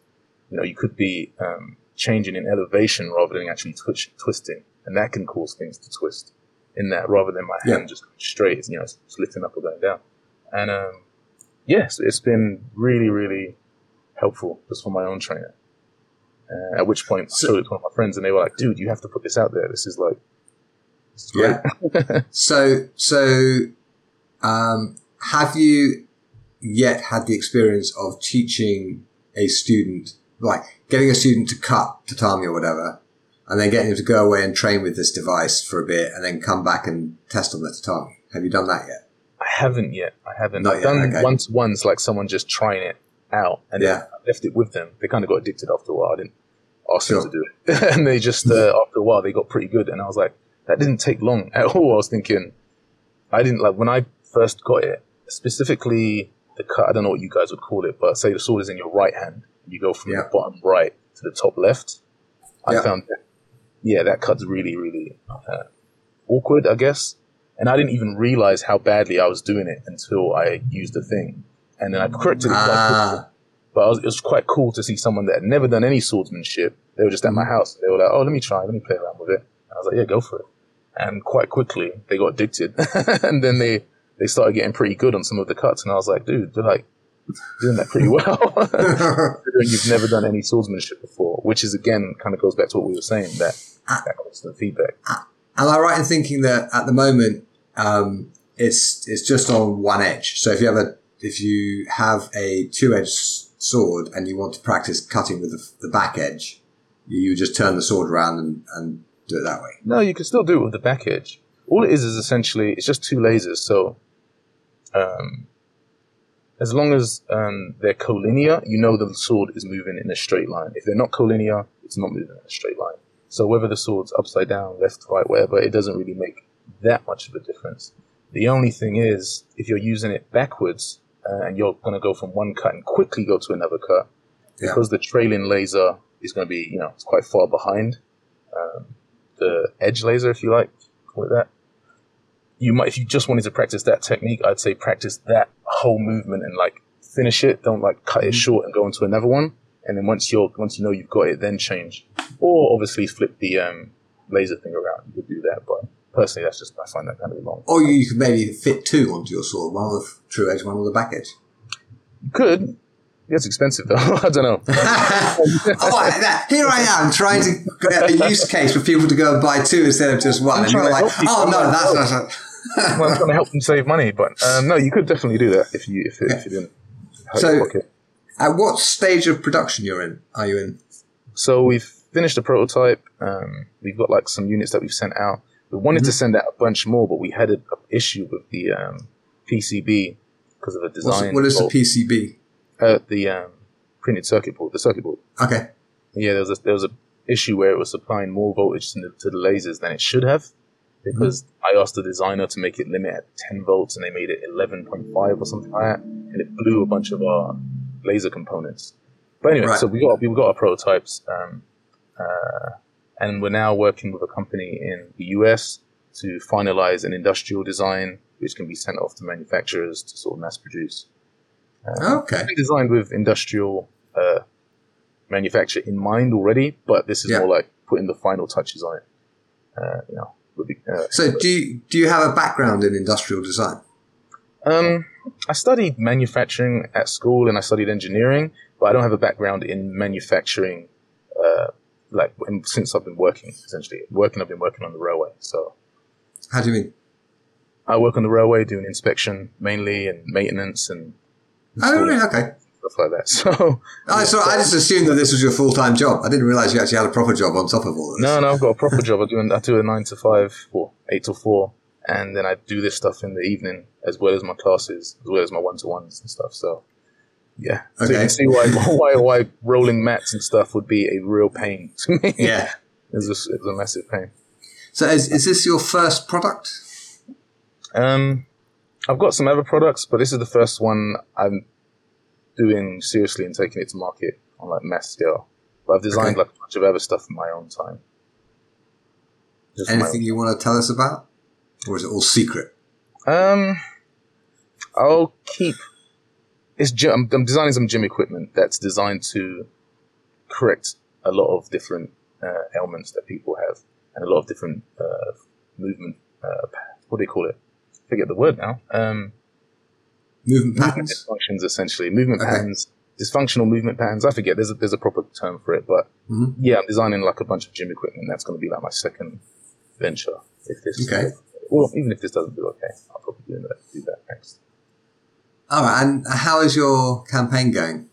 you know, you could be um, changing in elevation rather than actually twitch, twisting. And that can cause things to twist in that rather than my hand yeah. just straight, it's, you know, slitting up or going down. And, um, yes, it's been really, really helpful just for my own trainer. Uh, at which point so, I showed it to one of my friends and they were like, dude, you have to put this out there. This is like, this is great. Yeah. so, so, um, have you yet had the experience of teaching a student, like getting a student to cut tatami or whatever, and then getting them to go away and train with this device for a bit and then come back and test on the tatami? Have you done that yet? I haven't yet. I haven't. Not I've yet, done okay. once, once like someone just trying it out and yeah. I left it with them. They kind of got addicted after a while. I didn't ask sure. them to do it. And they just, uh, after a while, they got pretty good. And I was like, that didn't take long at all. I was thinking, I didn't like when I first got it, specifically the cut, I don't know what you guys would call it, but say the sword is in your right hand You go from yeah. the bottom right to the top left. I yeah. found that, yeah, that cut's really, really uh, awkward, I guess. And I didn't even realize how badly I was doing it until I used the thing. And then I corrected it. Ah. But I was, it was quite cool to see someone that had never done any swordsmanship. They were just at my house. They were like, oh, let me try. Let me play around with it. And I was like, yeah, go for it. And quite quickly, they got addicted. And then they, they started getting pretty good on some of the cuts. And I was like, dude, they're like doing that pretty well. You've never done any swordsmanship before, which is, again, kind of goes back to what we were saying, that, that constant feedback. Am I right in thinking that at the moment, um, it's it's just on one edge? So if you have a if you have a two-edged sword and you want to practice cutting with the, the back edge, you just turn the sword around and, and do it that way. No, you can still do it with the back edge. All it is is essentially it's just two lasers. So um, as long as um, they're collinear, you know the sword is moving in a straight line. If they're not collinear, it's not moving in a straight line. So whether the sword's upside down, left, right, whatever, it doesn't really make that much of a difference. The only thing is, if you're using it backwards, uh, and you're going to go from one cut and quickly go to another cut, yeah. because the trailing laser is going to be, you know, it's quite far behind um, the edge laser, if you like, call it that. You might, if you just wanted to practice that technique, I'd say practice that whole movement and like finish it. Don't like cut it short and go into another one. And then once you're, once you know you've got it, then change. Or obviously flip the um, laser thing around. You could do that, but personally, that's just I find that kind of long. Or you could maybe fit two onto your sword, one on the true edge, one on the back edge. You could. Yeah, it's expensive though. I don't know. Oh, here I am trying to get a use case for people to go and buy two instead of just one, I'm and you're like, oh no, that's not. Not. Well, I'm trying to help them save money, but um, no, you could definitely do that if you if, it, if you didn't. So, at what stage of production you're in? Are you in? So we've finished the prototype. Um, we've got like some units that we've sent out. We wanted mm-hmm. to send out a bunch more, but we had an issue with the um, P C B because of a design. What's, what is the P C B? Uh, the um, printed circuit board, the circuit board. Okay. Yeah, there was a, there was an issue where it was supplying more voltage to the, to the lasers than it should have, because mm-hmm. I asked the designer to make it limit at ten volts, and they made it eleven point five or something like that, and it blew a bunch of our laser components. But anyway, right. so we got we got our prototypes, um, uh, and we're now working with a company in the U S to finalize an industrial design, which can be sent off to manufacturers to sort of mass produce. Um, okay. It's been designed with industrial uh, manufacture in mind already, but this is yeah. more like putting the final touches on it. Uh, you know. With the, uh, so do you, do you have a background in industrial design? Um, I studied manufacturing at school and I studied engineering, but I don't have a background in manufacturing, uh, like since I've been working, essentially. Working, I've been working on the railway, so. How do you mean? I work on the railway doing inspection mainly and maintenance and oh, really? Okay. Stuff like that. So, oh, yeah, so I just assumed that this was your full-time job. I didn't realize you actually had a proper job on top of all this. No, no, I've got a proper job. I do, I do a nine to five or eight to four. And then I do this stuff in the evening, as well as my classes, as well as my one-to-ones and stuff. So, yeah. Okay. So you can see why, why, why rolling mats and stuff would be a real pain to me. Yeah. It was a, it was a massive pain. So is, is this your first product? Um, I've got some other products, but this is the first one I'm doing seriously and taking it to market on like mass scale. But I've designed okay. like a bunch of other stuff in my own time. Just Anything you want to tell us about? Or is it all secret? Um, I'll keep. It's. I'm, I'm designing some gym equipment that's designed to correct a lot of different uh, ailments that people have, and a lot of different uh, movement. Uh, what do you call it? I forget the word now. Um, movement patterns, movement dysfunctions, essentially. Movement okay. patterns, dysfunctional movement patterns. I forget. There's a, there's a proper term for it, but mm-hmm. yeah, I'm designing like a bunch of gym equipment. That's going to be like my second venture. If this. Okay. Is, Well, even if this doesn't do okay, I'll probably do that, do that next. All right, and how is your campaign going?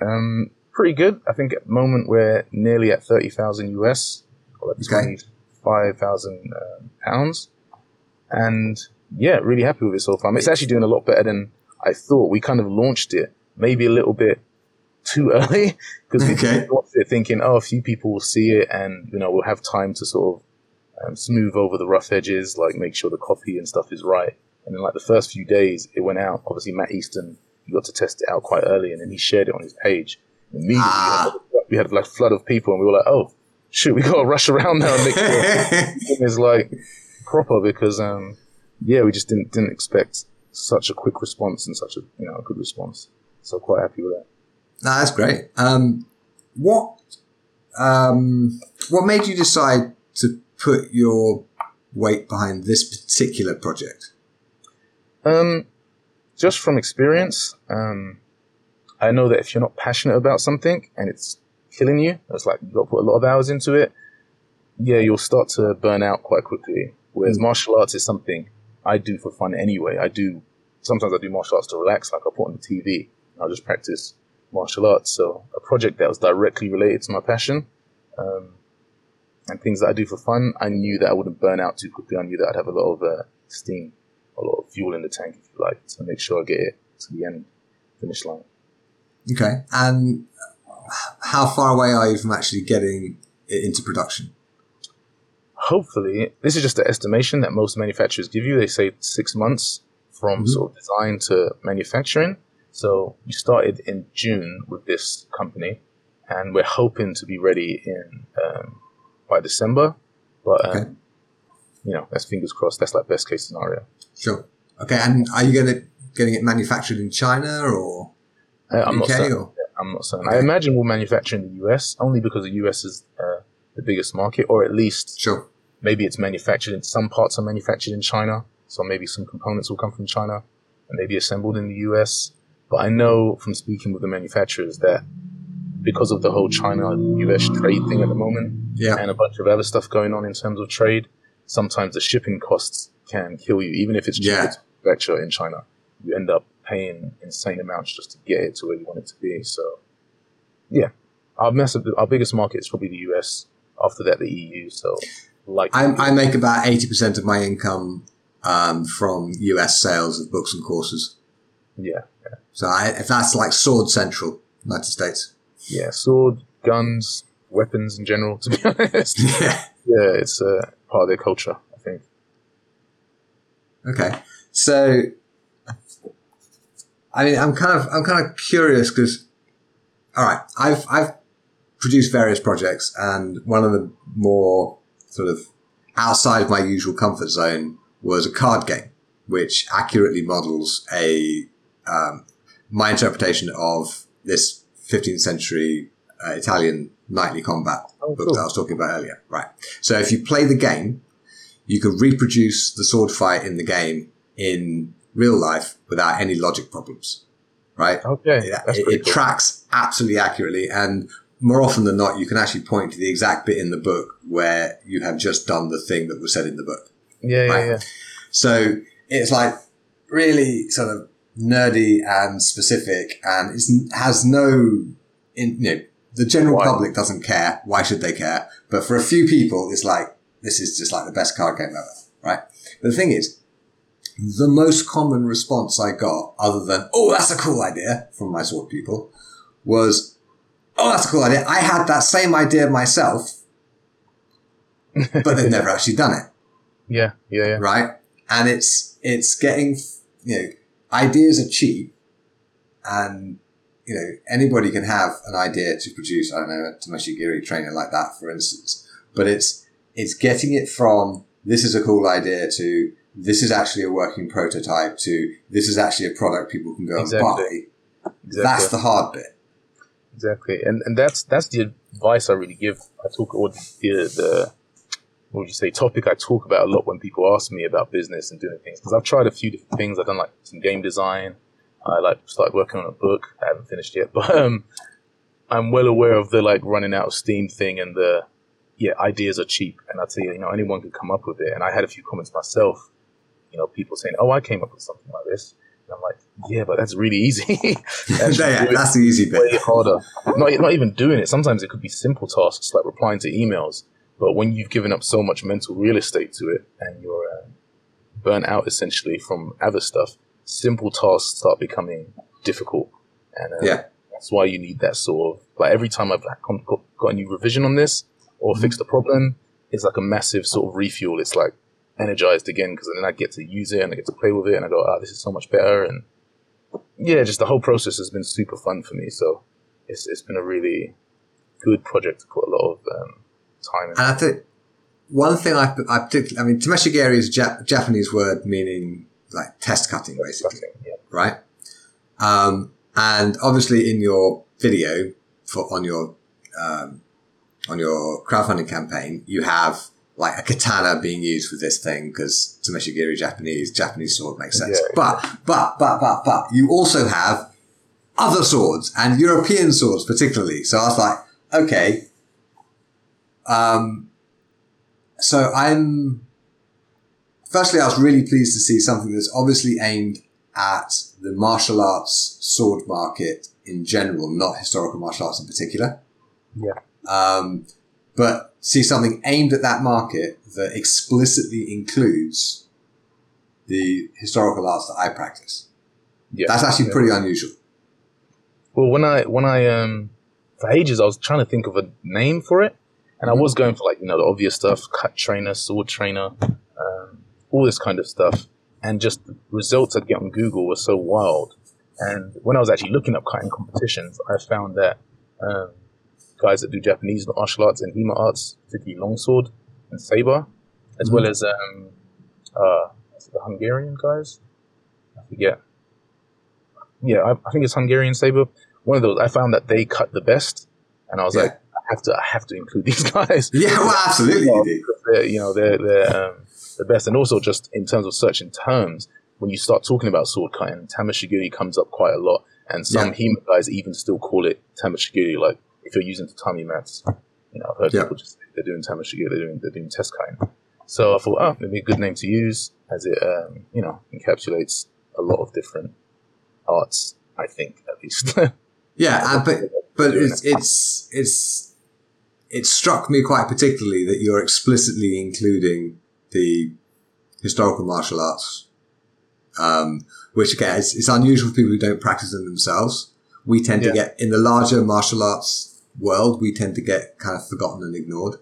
Um, pretty good. I think at the moment we're nearly at thirty thousand U S, or like okay. twenty-five thousand uh, pounds. And yeah, really happy with it so far. I mean, it's actually doing a lot better than I thought. We kind of launched it maybe a little bit too early because we okay. launched it thinking, oh, a few people will see it and, you know, we'll have time to sort of Um, smooth over the rough edges, like make sure the copy and stuff is right. And then like the first few days it went out, obviously Matt Easton, he got to test it out quite early and then he shared it on his page. immediately ah. we had like a flood of people, and we were like, oh shoot, we gotta rush around now and make sure it's like proper, because um yeah, we just didn't didn't expect such a quick response and such a you know a good response. So quite happy with that. No, that's great. Um, what um, what made you decide to put your weight behind this particular project? Um, just from experience, um, I know that if you're not passionate about something and it's killing you, it's like you've got to put a lot of hours into it. Yeah, you'll start to burn out quite quickly. Whereas mm. martial arts is something I do for fun anyway. I do sometimes I do martial arts to relax, like I put on the T V. I'll just practice martial arts. So a project that was directly related to my passion, um, and things that I do for fun, I knew that I wouldn't burn out too quickly. I knew that I'd have a lot of uh, steam, a lot of fuel in the tank, if you like, to make sure I get it to the end, finish line. Okay. And how far away are you from actually getting it into production? Hopefully, this is just an estimation that most manufacturers give you. They say six months from mm-hmm. sort of design to manufacturing. So we started in June with this company, and we're hoping to be ready in um, by December. But, um, okay. you know, that's fingers crossed. That's like best case scenario. Sure. Okay. And are you gonna getting it manufactured in China or uh, I'm U K? Not certain. Or? I'm not certain. Okay. I imagine we'll manufacture in the U S, only because the U S is uh, the biggest market, or at least sure. maybe it's manufactured in some parts are manufactured in China. So maybe some components will come from China and maybe assembled in the U S. But I know from speaking with the manufacturers that because of the whole China U S trade thing at the moment yeah. and a bunch of other stuff going on in terms of trade, sometimes the shipping costs can kill you. Even if it's cheaper yeah. to manufacture in China, you end up paying insane amounts just to get it to where you want it to be. So, yeah, our, massive, our biggest market is probably the U S. After that, the E U. So, like, I, I make about eighty percent of my income um, from U S sales of books and courses. Yeah. yeah. So I, if that's like sword central, United States. Yeah, sword, guns, weapons in general, to be honest. Yeah, yeah it's uh, part of their culture, I think. Okay. So, I mean, I'm kind of, I'm kind of curious because, all right, I've, I've produced various projects, and one of the more sort of outside of my usual comfort zone was a card game, which accurately models a, Um, my interpretation of this fifteenth century uh, Italian knightly combat oh, book cool. that I was talking about earlier. Right. So if you play the game, you could reproduce the sword fight in the game in real life without any logic problems. Right. Okay. It, it, it cool. tracks absolutely accurately. And more often than not, you can actually point to the exact bit in the book where you have just done the thing that was said in the book. Yeah. Right? yeah, yeah. So it's like really sort of nerdy and specific, and it has no, in, you know, the general why? public doesn't care. Why should they care? But for a few people, it's like, this is just like the best card game ever, right? But the thing is, the most common response I got, other than, oh, that's a cool idea from my sword people, was, oh, that's a cool idea. I had that same idea myself, but they've never actually done it. Yeah, yeah, yeah. Right? And it's, it's getting, you know, ideas are cheap, and, you know, anybody can have an idea to produce, I don't know, a Tamashigiri trainer like that, for instance. But it's it's getting it from this is a cool idea to this is actually a working prototype to this is actually a product people can go exactly. and buy. Exactly. That's the hard bit. Exactly. And and that's that's the advice I really give. I talk or the, the what would you say, topic I talk about a lot when people ask me about business and doing things, because I've tried a few different things. I've done like some game design. I like started working on a book. I haven't finished yet, but um, I'm well aware of the like running out of steam thing and the, yeah, ideas are cheap. And I'd say, you know, anyone could come up with it. And I had a few comments myself, you know, people saying, oh, I came up with something like this. And I'm like, yeah, but that's really easy. that's, yeah, that's the easy bit. Way harder. Not, not even doing it. Sometimes it could be simple tasks like replying to emails. But when you've given up so much mental real estate to it and you're uh, burnt out essentially from other stuff, simple tasks start becoming difficult. And uh, yeah. that's why you need that sort of, like every time I've got a new revision on this or fixed a problem, it's like a massive sort of refuel. It's like energized again, because then I get to use it and I get to play with it and I go, ah, oh, this is so much better. And yeah, just the whole process has been super fun for me. So it's it's been a really good project to put a lot of um, time in. And I think one thing I I particularly, I mean, Tameshigiri is a Jap- Japanese word meaning like test cutting, test basically, cutting, yeah. Right? Um, and obviously, in your video for on your um, on your crowdfunding campaign, you have like a katana being used with this thing because Tameshigiri Japanese Japanese sword makes sense. Yeah, but yeah. but but but but you also have other swords and European swords particularly. So I was like, okay. Um. So I'm. Firstly, I was really pleased to see something that's obviously aimed at the martial arts sword market in general, not historical martial arts in particular. Yeah. Um, but see something aimed at that market that explicitly includes the historical arts that I practice. Yeah. That's actually yeah. pretty unusual. Well, when I, when I, um, for ages, I was trying to think of a name for it. And mm-hmm. I was going for like, you know, the obvious stuff, cut trainer, sword trainer, um, all this kind of stuff. And just the results I'd get on Google were so wild. And when I was actually looking up cutting competitions, I found that um, guys that do Japanese martial arts and HEMA arts, particularly longsword and saber, as mm-hmm. well as um, uh, the Hungarian guys. I forget. Yeah, I, I think it's Hungarian saber. One of those. I found that they cut the best, and I was yeah. like, I have to, I have to include these guys. Yeah, well, absolutely. You, know, you know, they're they're um, the best, and also just in terms of searching terms. When you start talking about sword cutting, Tamashigiri comes up quite a lot, and some yeah. HEMA guys even still call it Tamashigiri. Like if you're using tatami mats, you know, I've heard yeah. people just say they're doing Tamashigiri, they're doing they're doing test cutting. So I thought, oh, it'd be a good name to use as it, um, you know, encapsulates a lot of different arts. I think at least. yeah, and, but but it's, it's it's it struck me quite particularly that you're explicitly including the historical martial arts. Um, which again, it's, it's unusual for people who don't practice them themselves. We tend yeah. to get in the larger martial arts world. We tend to get kind of forgotten and ignored.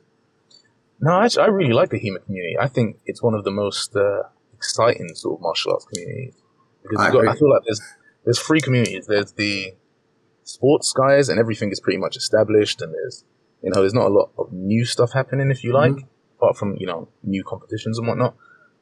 No, actually, I really like the HEMA community. I think it's one of the most uh, exciting sort of martial arts communities. Because I, got, I feel like there's there's three communities. There's the sports guys, and everything is pretty much established. And there's you know there's not a lot of new stuff happening, if you like, mm-hmm. apart from you know new competitions and whatnot.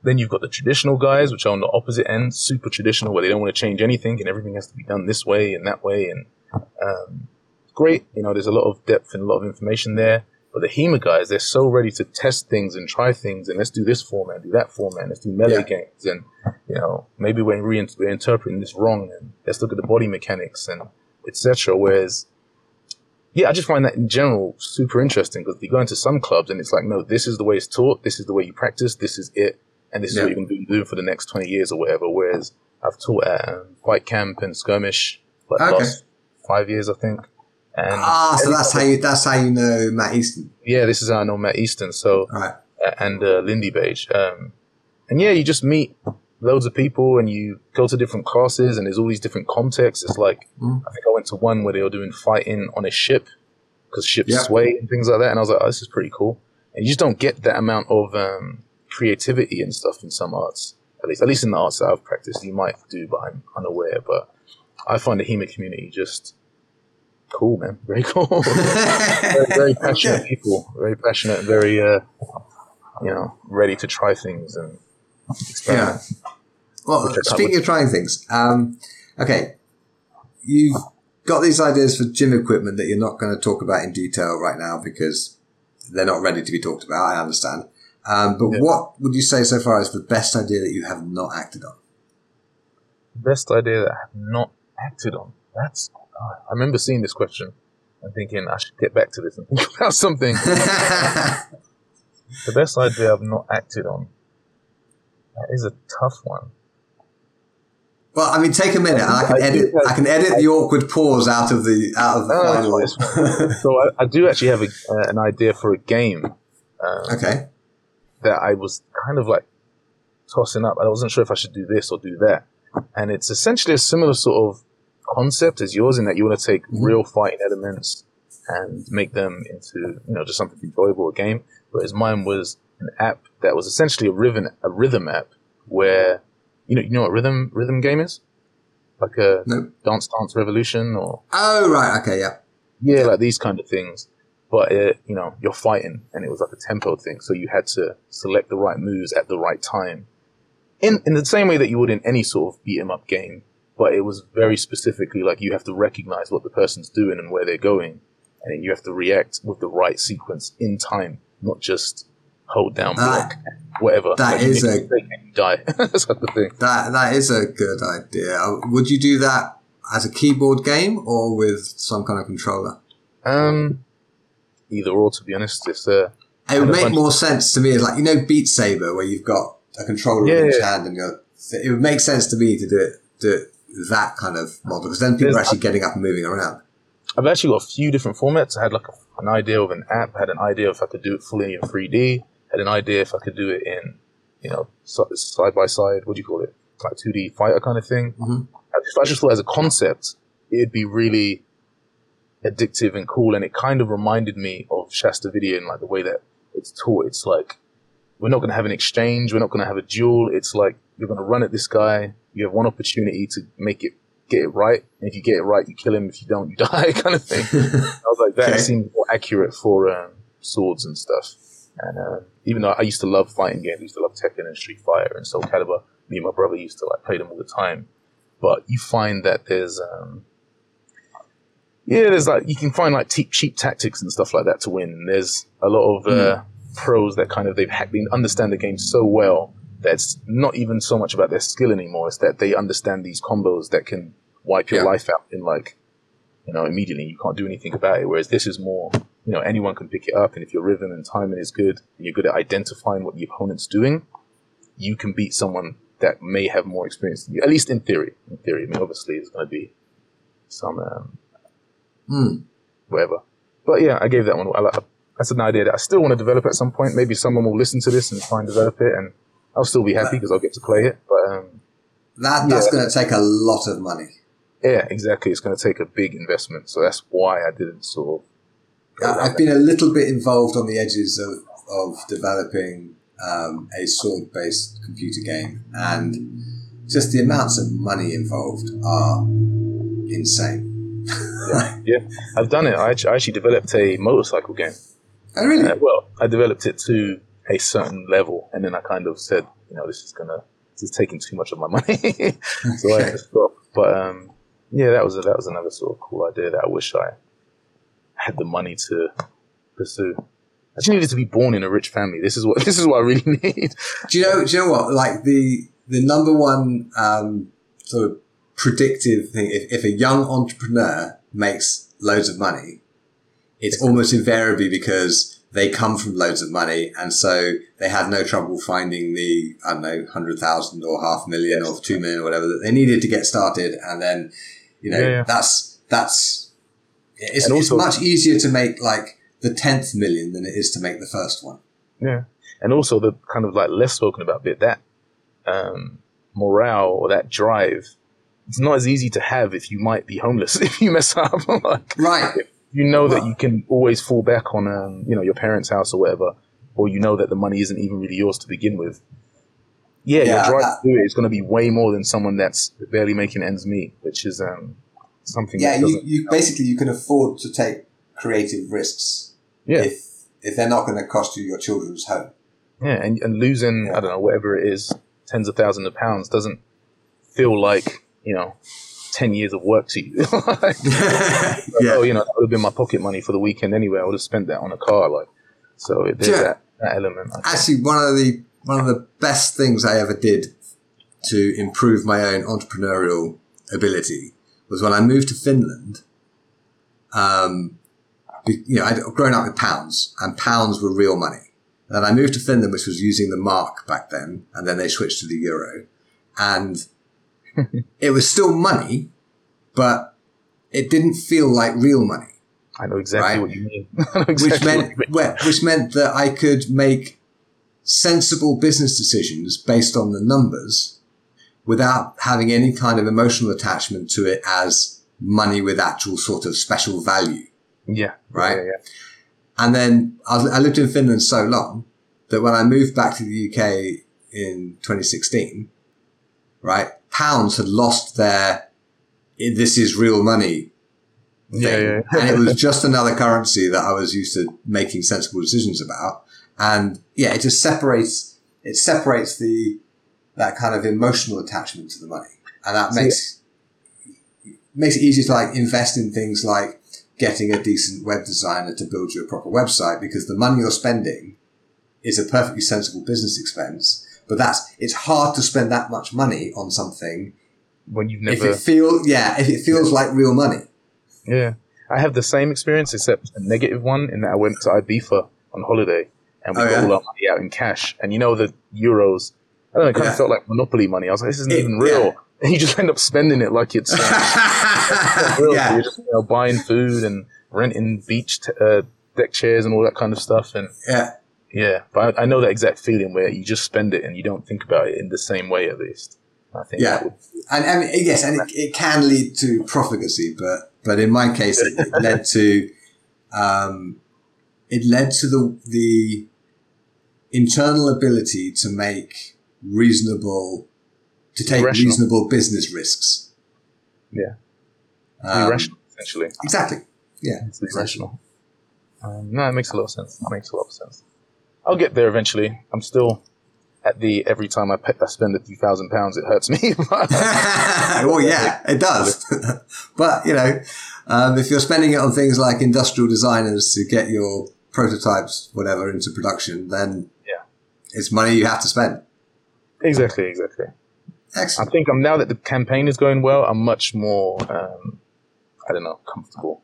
Then you've got the traditional guys, which are on the opposite end, super traditional, where they don't want to change anything and everything has to be done this way and that way. And um, great. You know, there's a lot of depth and a lot of information there. But the HEMA guys, they're so ready to test things and try things. And let's do this format, do that format. Let's do melee yeah. games. And, you know, maybe we're, re- we're interpreting this wrong. And let's look at the body mechanics and et cetera. Whereas, yeah, I just find that in general super interesting because you go into some clubs and it's like, no, this is the way it's taught. This is the way you practice. This is it. And this yeah. is what you've been doing for the next twenty years or whatever, whereas I've taught at um, Fight Camp and Skirmish like okay. last five years, I think. And ah, so that's how, you, that's how you know Matt Easton. Yeah, this is how I know Matt Easton. So right. uh, And uh, Lindy Beige. Um, and yeah, you just meet loads of people and you go to different classes and there's all these different contexts. It's like, mm. I think I went to one where they were doing fighting on a ship because ships yeah. sway and things like that. And I was like, oh, this is pretty cool. And you just don't get that amount of... Um, creativity and stuff in some arts, at least at least in the arts that I've practiced, you might do, but I'm unaware. But I find the HEMA community just cool, man. Very cool. very, very passionate okay. people. Very passionate. Very, uh, you know, ready to try things and experiment. Yeah. Well, speaking of trying things, um, okay, you've got these ideas for gym equipment that you're not going to talk about in detail right now because they're not ready to be talked about. I understand. Um, but yeah. what would you say so far is the best idea that you have not acted on? Best idea that I have not acted on? That's. Oh, I remember seeing this question and thinking I should get back to this and think about something. The best idea I've not acted on. That is a tough one. Well, I mean, take a minute. And I can I edit. Have, I can edit the awkward pause out of the out of the final. Uh, so I, I do actually have a, uh, an idea for a game. Um, okay. That I was kind of like tossing up. I wasn't sure if I should do this or do that. And it's essentially a similar sort of concept as yours in that you want to take mm-hmm. real fighting elements and make them into, you know, just something enjoyable, a game. Whereas mine was an app that was essentially a rhythm, a rhythm app where, you know, you know what rhythm, rhythm game is? Like a no. Dance Dance Revolution or. Oh, right. Okay. Yeah. yeah, like these kind of things. But, uh, you know, you're fighting, and it was like a tempo thing. So you had to select the right moves at the right time in in the same way that you would in any sort of beat 'em up game. But it was very specifically like you have to recognize what the person's doing and where they're going. And then you have to react with the right sequence in time, not just hold down that, block, whatever. That like is a, you die. That's the thing. That, that is a good idea. Would you do that as a keyboard game or with some kind of controller? Um... Either or, to be honest. It's, uh, it would make more sense to me. Like, you know, Beat Saber, where you've got a controller yeah, in each yeah. hand, and you're, it would make sense to me to do it, do it that kind of model, because then people There's, are actually getting up and moving around. I've actually got a few different formats. I had like a, an idea of an app. I had an idea if I could do it fully in three D. I had an idea if I could do it in, you know, side by side. What do you call it? Like two D fighter kind of thing. Mm-hmm. I, just, I just thought as a concept, it'd be really addictive and cool, and it kind of reminded me of Shastar Vidiya in like the way that it's taught. It's like, we're not going to have an exchange, we're not going to have a duel. It's like, you're going to run at this guy, you have one opportunity to make it, get it right, and if you get it right, you kill him, if you don't, you die, kind of thing. I was like, that okay. seems more accurate for um, swords and stuff. And uh, even though I used to love fighting games, I used to love Tekken and Street Fighter and Soul Calibur, me and my brother used to like play them all the time. But you find that there's um Yeah, there's like, you can find like cheap, cheap tactics and stuff like that to win. And there's a lot of uh, mm. pros that kind of, they've hacked, they understand the game so well that it's not even so much about their skill anymore. It's that they understand these combos that can wipe your yeah. life out in like, you know, immediately. You can't do anything about it. Whereas this is more, you know, anyone can pick it up. And if your rhythm and timing is good, and you're good at identifying what the opponent's doing, you can beat someone that may have more experience than you, at least in theory. In theory, I mean, obviously, there's going to be some... Um, Mm. whatever, but yeah, I gave that one. I, I, that's an idea that I still want to develop at some point. Maybe someone will listen to this and try and develop it, and I'll still be happy because I'll get to play it. But um, that that's yeah. going to take a lot of money. Yeah, exactly. It's going to take a big investment, so that's why I didn't sort of. Uh, I've been a little bit involved on the edges of of developing um, a sword-based computer game, and just the amounts of money involved are insane. yeah, yeah, I've done it. I actually, I actually developed a motorcycle game. Oh, really? Uh, well, I developed it to a certain level, and then I kind of said, you know, this is gonna, this is taking too much of my money, so I had to stop. But um, yeah, that was a, that was another sort of cool idea that I wish I had the money to pursue. I just needed to be born in a rich family. This is what this is what I really need. Do you know? Do you know what? Like the the number one um, sort of predictive thing, if, if a young entrepreneur makes loads of money, it's almost invariably because they come from loads of money, and so they had no trouble finding the, I don't know, one hundred thousand or half a million or two million or whatever that they needed to get started. And then, you know, yeah, yeah. that's, that's, it's, and also, it's much easier to make like the tenth million than it is to make the first one. Yeah. And also the kind of like less spoken about bit, that um, morale or that drive, it's not as easy to have if you might be homeless, if you mess up. like, right. If you know that you can always fall back on, um, you know, your parents' house or whatever, or you know that the money isn't even really yours to begin with. Yeah, yeah your drive that, to do it is going to be way more than someone that's barely making ends meet, which is um, something yeah, that doesn't... Yeah, you, you basically, you can afford to take creative risks yeah. if if they're not going to cost you your children's home. Yeah, and, and losing, yeah. I don't know, whatever it is, tens of thousands of pounds doesn't feel like... you know, ten years of work to you. like, yeah. Oh, you know, that would have been my pocket money for the weekend anyway. I would have spent that on a car. Like, so it, there's yeah. that, that element. Actually, one of the one of the best things I ever did to improve my own entrepreneurial ability was when I moved to Finland. Um, you know, I'd grown up with pounds, and pounds were real money. And I moved to Finland, which was using the mark back then, and then they switched to the euro, and it was still money, but it didn't feel like real money. I know exactly right? what you mean. Exactly which meant you mean. which meant that I could make sensible business decisions based on the numbers without having any kind of emotional attachment to it as money with actual sort of special value. Yeah. Right? Yeah, yeah. And then I lived in Finland so long that when I moved back to the U K in twenty sixteen, right, pounds had lost their, this is real money thing. Yeah, yeah, yeah. And it was just another currency that I was used to making sensible decisions about. And yeah, it just separates, it separates the, that kind of emotional attachment to the money. And that so makes, yeah. makes it easier to like invest in things like getting a decent web designer to build you a proper website, because the money you're spending is a perfectly sensible business expense. But that's, it's hard to spend that much money on something when you've never, if it feel, yeah, if it feels like real money. Yeah. I have the same experience, except a negative one, in that I went to Ibiza on holiday and we oh, got yeah. all our money out in cash. And you know, the euros, I don't know, it kind yeah. of felt like Monopoly money. I was like, this isn't it, even real. Yeah. And you just end up spending it like it's, um, it's real. Yeah. You're just, you know, buying food and renting beach t- uh, deck chairs and all that kind of stuff. And yeah. Yeah, but I, I know that exact feeling where you just spend it and you don't think about it in the same way, at least. I think. Yeah, would, and, and yes, and it, it can lead to profligacy, but but in my case, it, it led to um, it led to the the internal ability to make reasonable to take rational. reasonable business risks. Yeah, um, rational, essentially. Exactly. Yeah, it's rational. Um, no, it makes a lot of sense. It makes a lot of sense. I'll get there eventually. I'm still at the every time I, pe- I spend a few thousand pounds, it hurts me. Well, yeah, it does. But, you know, um, if you're spending it on things like industrial designers to get your prototypes, whatever, into production, then yeah. it's money you have to spend. Exactly, exactly. Excellent. I think I'm, now that the campaign is going well, I'm much more, um, I don't know, comfortable.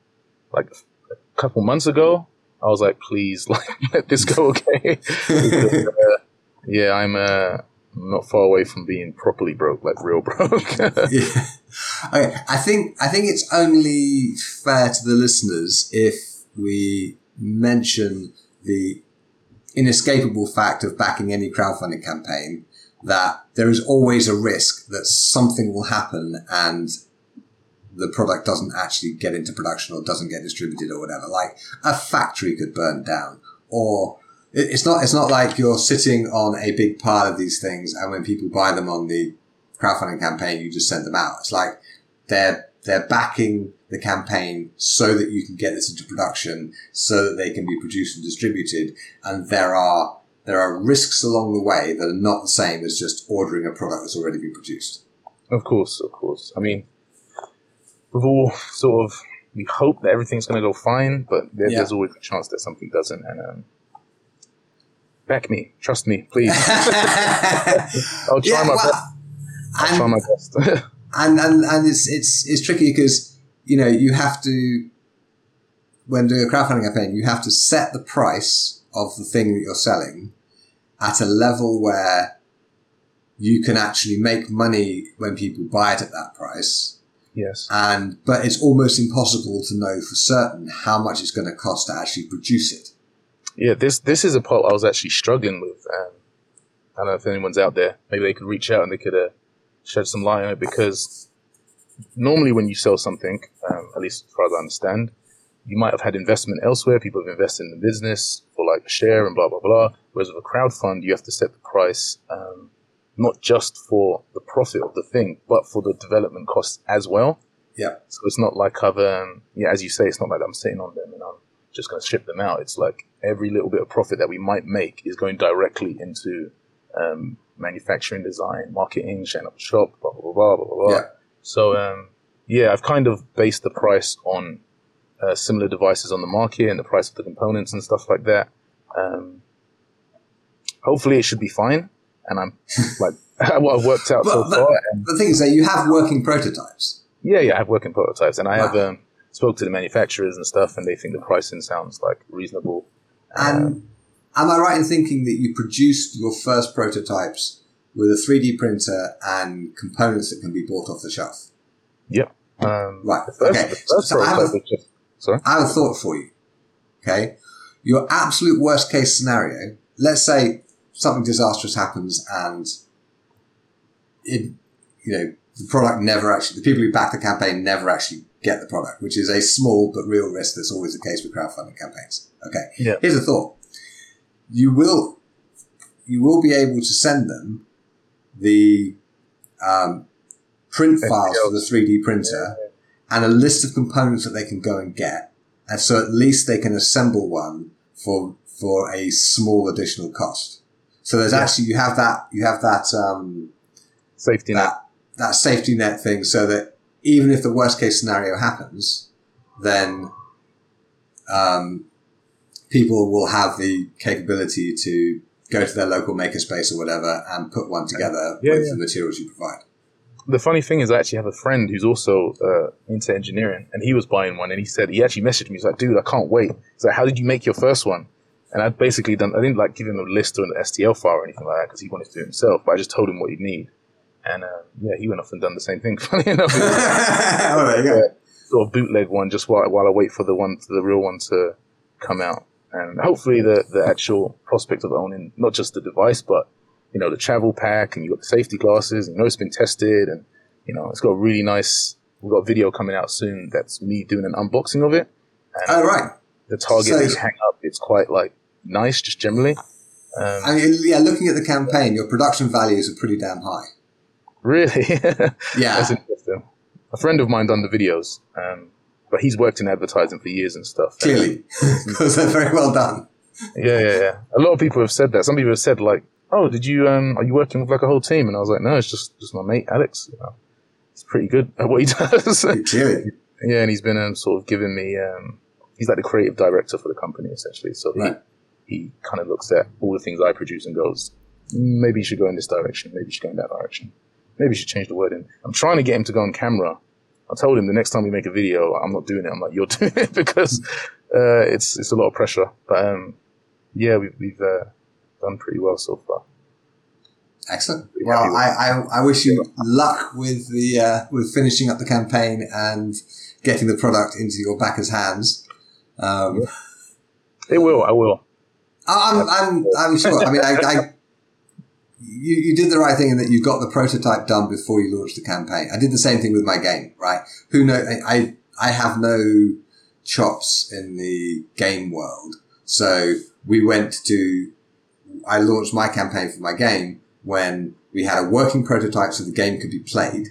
Like a couple months ago, I was like, please, like, let this go, okay? Because, uh, yeah, I'm uh, not far away from being properly broke, like real broke. Yeah. Okay, I think I think it's only fair to the listeners if we mention the inescapable fact of backing any crowdfunding campaign, that there is always a risk that something will happen and the product doesn't actually get into production or doesn't get distributed or whatever. Like a factory could burn down, or it's not, it's not like you're sitting on a big pile of these things. And when people buy them on the crowdfunding campaign, you just send them out. It's like they're, they're backing the campaign so that you can get this into production, so that they can be produced and distributed. And there are, there are risks along the way that are not the same as just ordering a product that's already been produced. Of course. Of course. I mean, we've all sort of, we hope that everything's going to go fine, but there, yeah. there's always a chance that something doesn't. And um, back me, trust me, please. I'll try yeah, my well, best. I'll and, try my best. and and and it's it's it's tricky because, you know, you have to, when doing a crowdfunding campaign, you have to set the price of the thing that you're selling at a level where you can actually make money when people buy it at that price. Yes. And, but it's almost impossible to know for certain how much it's going to cost to actually produce it. Yeah, this this is a part I was actually struggling with. Um, I don't know if anyone's out there. Maybe they could reach out and they could uh, shed some light on it, because normally when you sell something, um, at least as far as I understand, you might have had investment elsewhere. People have invested in the business for like a share and blah, blah, blah. Whereas with a crowdfund, you have to set the price, um, not just for the profit of the thing, but for the development costs as well. Yeah. So it's not like I've, um, yeah, as you say, it's not like I'm sitting on them and I'm just going to ship them out. It's like every little bit of profit that we might make is going directly into um, manufacturing, design, marketing, shutting up the shop, blah, blah, blah, blah, blah, blah. Yeah. So, um, yeah, I've kind of based the price on uh, similar devices on the market and the price of the components and stuff like that. Um, hopefully it should be fine. And I'm like, what I've worked out but, so far. And the thing is that you have working prototypes. Yeah, yeah, I have working prototypes, and I wow. have um, spoke to the manufacturers and stuff, and they think the pricing sounds like reasonable. And um, am I right in thinking that you produced your first prototypes with a three D printer and components that can be bought off the shelf? Yep. Um, right. First, okay. So I, have a, just, sorry? I have a thought for you. Okay. Your absolute worst case scenario. Let's say something disastrous happens and it, you know, the product never actually, the people who back the campaign never actually get the product, which is a small but real risk that's always the case with crowdfunding campaigns. Okay. Yeah. Here's a thought. You will, you will be able to send them the um, print files for the three D printer, yeah, and a list of components that they can go and get. And so at least they can assemble one for, for a small additional cost. So there's yeah. actually, you have that, you have that, um, safety that, net, that safety net thing, so that even if the worst case scenario happens, then, um, people will have the capability to go to their local makerspace or whatever and put one together yeah, with yeah. the materials you provide. The funny thing is, I actually have a friend who's also uh, into engineering, and he was buying one, and he said, he actually messaged me, he's like, dude, I can't wait. He's like, how did you make your first one? And I'd basically done, I didn't like give him a list or an S T L file or anything like that, because he wanted to do it himself, but I just told him what he'd need. And uh, yeah, he went off and done the same thing, funny enough. Oh, there you go. Sort of bootleg one, just while, while I wait for the one, for the real one to come out. And hopefully the, the actual prospect of owning, not just the device, but you know, the travel pack, and you've got the safety glasses, and you know it's been tested, and you know, it's got a really nice, we've got a video coming out soon that's me doing an unboxing of it. And oh, right. The target so, is hang up, it's quite like nice just generally. Um, I mean, yeah, looking at the campaign, your production values are pretty damn high. Really? Yeah. That's interesting. A friend of mine done the videos, um, but he's worked in advertising for years and stuff. Clearly, because they're very well done. Yeah, yeah, yeah. A lot of people have said that. Some people have said like, oh, did you, um, are you working with like a whole team? And I was like, no, it's just, just my mate, Alex. You know, he's pretty good at what he does. Yeah. And he's been um, sort of giving me, um, he's like the creative director for the company essentially. So right. he, he kind of looks at all the things I produce and goes, maybe you should go in this direction. Maybe you should go in that direction. Maybe you should change the wording. I'm trying to get him to go on camera. I told him the next time we make a video, I'm not doing it. I'm like, you're doing it, because, uh, it's, it's a lot of pressure. But, um, yeah, we, we've, uh, done pretty well so far. Excellent. Well, I, I, I wish you luck with the uh, with finishing up the campaign and getting the product into your backers' hands. Um, it will. I will. I'm I'm I'm sure. I mean, I, I you you did the right thing in that you got the prototype done before you launched the campaign. I did the same thing with my game. Right? Who know? I I have no chops in the game world, so we went to. I launched my campaign for my game when we had a working prototype so the game could be played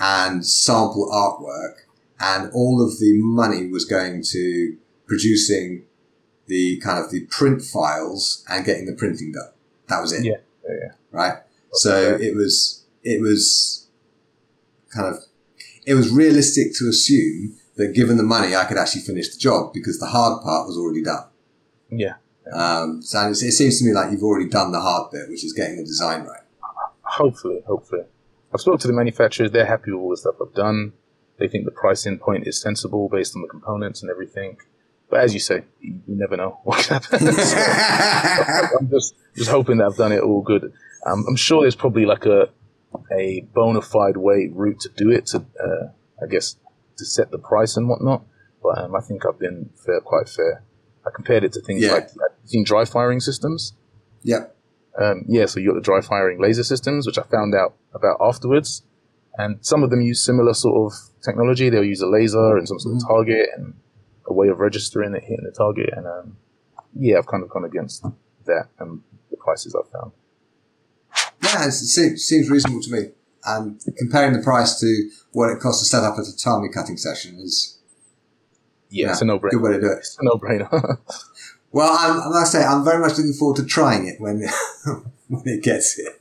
and sample artwork, and all of the money was going to producing the kind of the print files and getting the printing done. That was it. Yeah. yeah, yeah. Right. Okay. So it was, it was kind of, it was realistic to assume that given the money, I could actually finish the job because the hard part was already done. Yeah. Um, so it seems to me like you've already done the hard bit, which is getting the design right. Hopefully, hopefully. I've spoken to the manufacturers. They're happy with all the stuff I've done. They think the pricing point is sensible based on the components and everything. But as you say, you never know what happens. So I'm just, just hoping that I've done it all good. Um, I'm sure there's probably like a, a bona fide way route to do it, to, uh, I guess, to set the price and whatnot. But um, I think I've been fair, quite fair. I compared it to things yeah. like, like seen dry firing systems. Yeah. Um, yeah, so you got the dry firing laser systems, which I found out about afterwards. And some of them use similar sort of technology. They'll use a laser and some sort mm-hmm. of target and a way of registering it, hitting the target. And um, yeah, I've kind of gone against that and the prices I've found. Yeah, it seems, seems reasonable to me. And comparing the price to what it costs to set up a tatami cutting session is... Yeah, yeah, it's a no-brainer. Good way to do it. It's a no-brainer. Well, I'm, like I say, I'm very much looking forward to trying it when, when it gets here.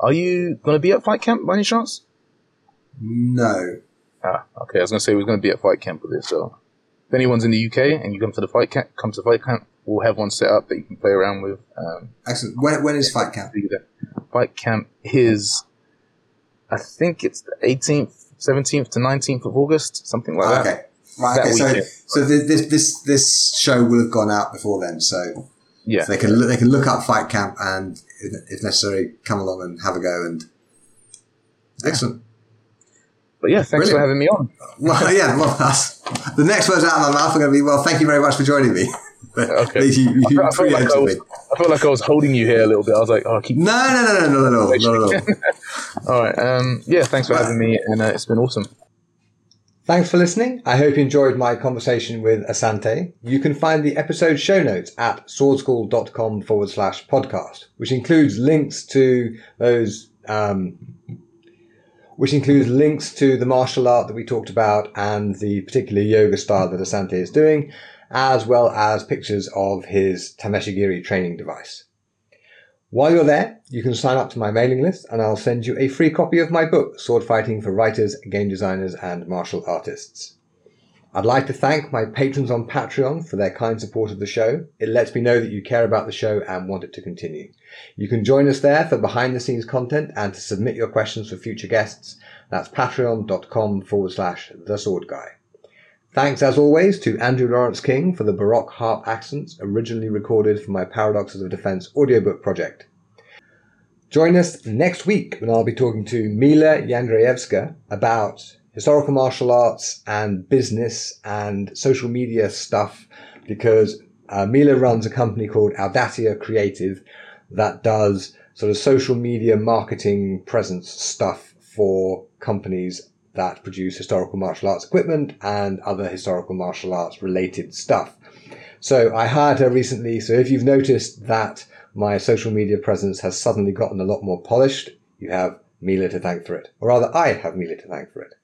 Are you going to be at Fight Camp by any chance? No. Ah, okay. I was going to say we're going to be at Fight Camp with this. So, if anyone's in the U K and you come to the Fight Camp, come to Fight Camp, we'll have one set up that you can play around with. Um, Excellent. When, when is Fight Camp? Fight Camp is, I think it's the eighteenth, seventeenth to nineteenth of August, something like okay. that. Okay. Right, okay, so so this this this show will have gone out before then, so yeah, so they can they can look up Fight Camp and if necessary come along and have a go. And excellent, but yeah, thanks Brilliant. for having me on. Well, yeah, well, that's, the next words out of my mouth are going to be, well, thank you very much for joining me. Okay, you, you I, felt, I, felt like I, was, I felt like I was holding you here a little bit. I was like, oh, keep no, no, no, no, no, no, no, no. All right, um, yeah, thanks for right. having me, and uh, it's been awesome. Thanks for listening. I hope you enjoyed my conversation with Asante. You can find the episode show notes at swordschool.com forward slash podcast, which includes links to those um, which includes links to the martial art that we talked about and the particular yoga style that Asante is doing, as well as pictures of his Tameshigiri training device. While you're there, you can sign up to my mailing list and I'll send you a free copy of my book, Sword Fighting for Writers, Game Designers and Martial Artists. I'd like to thank my patrons on Patreon for their kind support of the show. It lets me know that you care about the show and want it to continue. You can join us there for behind the scenes content and to submit your questions for future guests. That's patreon.com forward slash the sword guy. Thanks, as always, to Andrew Lawrence King for the Baroque harp accents originally recorded for my Paradoxes of Defence audiobook project. Join us next week when I'll be talking to Mila Yandreyevska about historical martial arts and business and social media stuff, because uh, Mila runs a company called Audacia Creative that does sort of social media marketing presence stuff for companies that produce historical martial arts equipment and other historical martial arts related stuff. So I hired her recently. So if you've noticed that my social media presence has suddenly gotten a lot more polished, you have Mila to thank for it. Or rather, I have Mila to thank for it.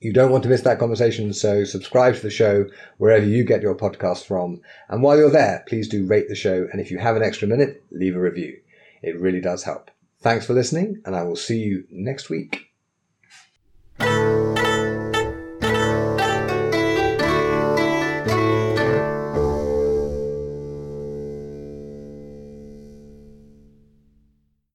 You don't want to miss that conversation, so subscribe to the show wherever you get your podcast from. And while you're there, please do rate the show. And if you have an extra minute, leave a review. It really does help. Thanks for listening, and I will see you next week. Thank you.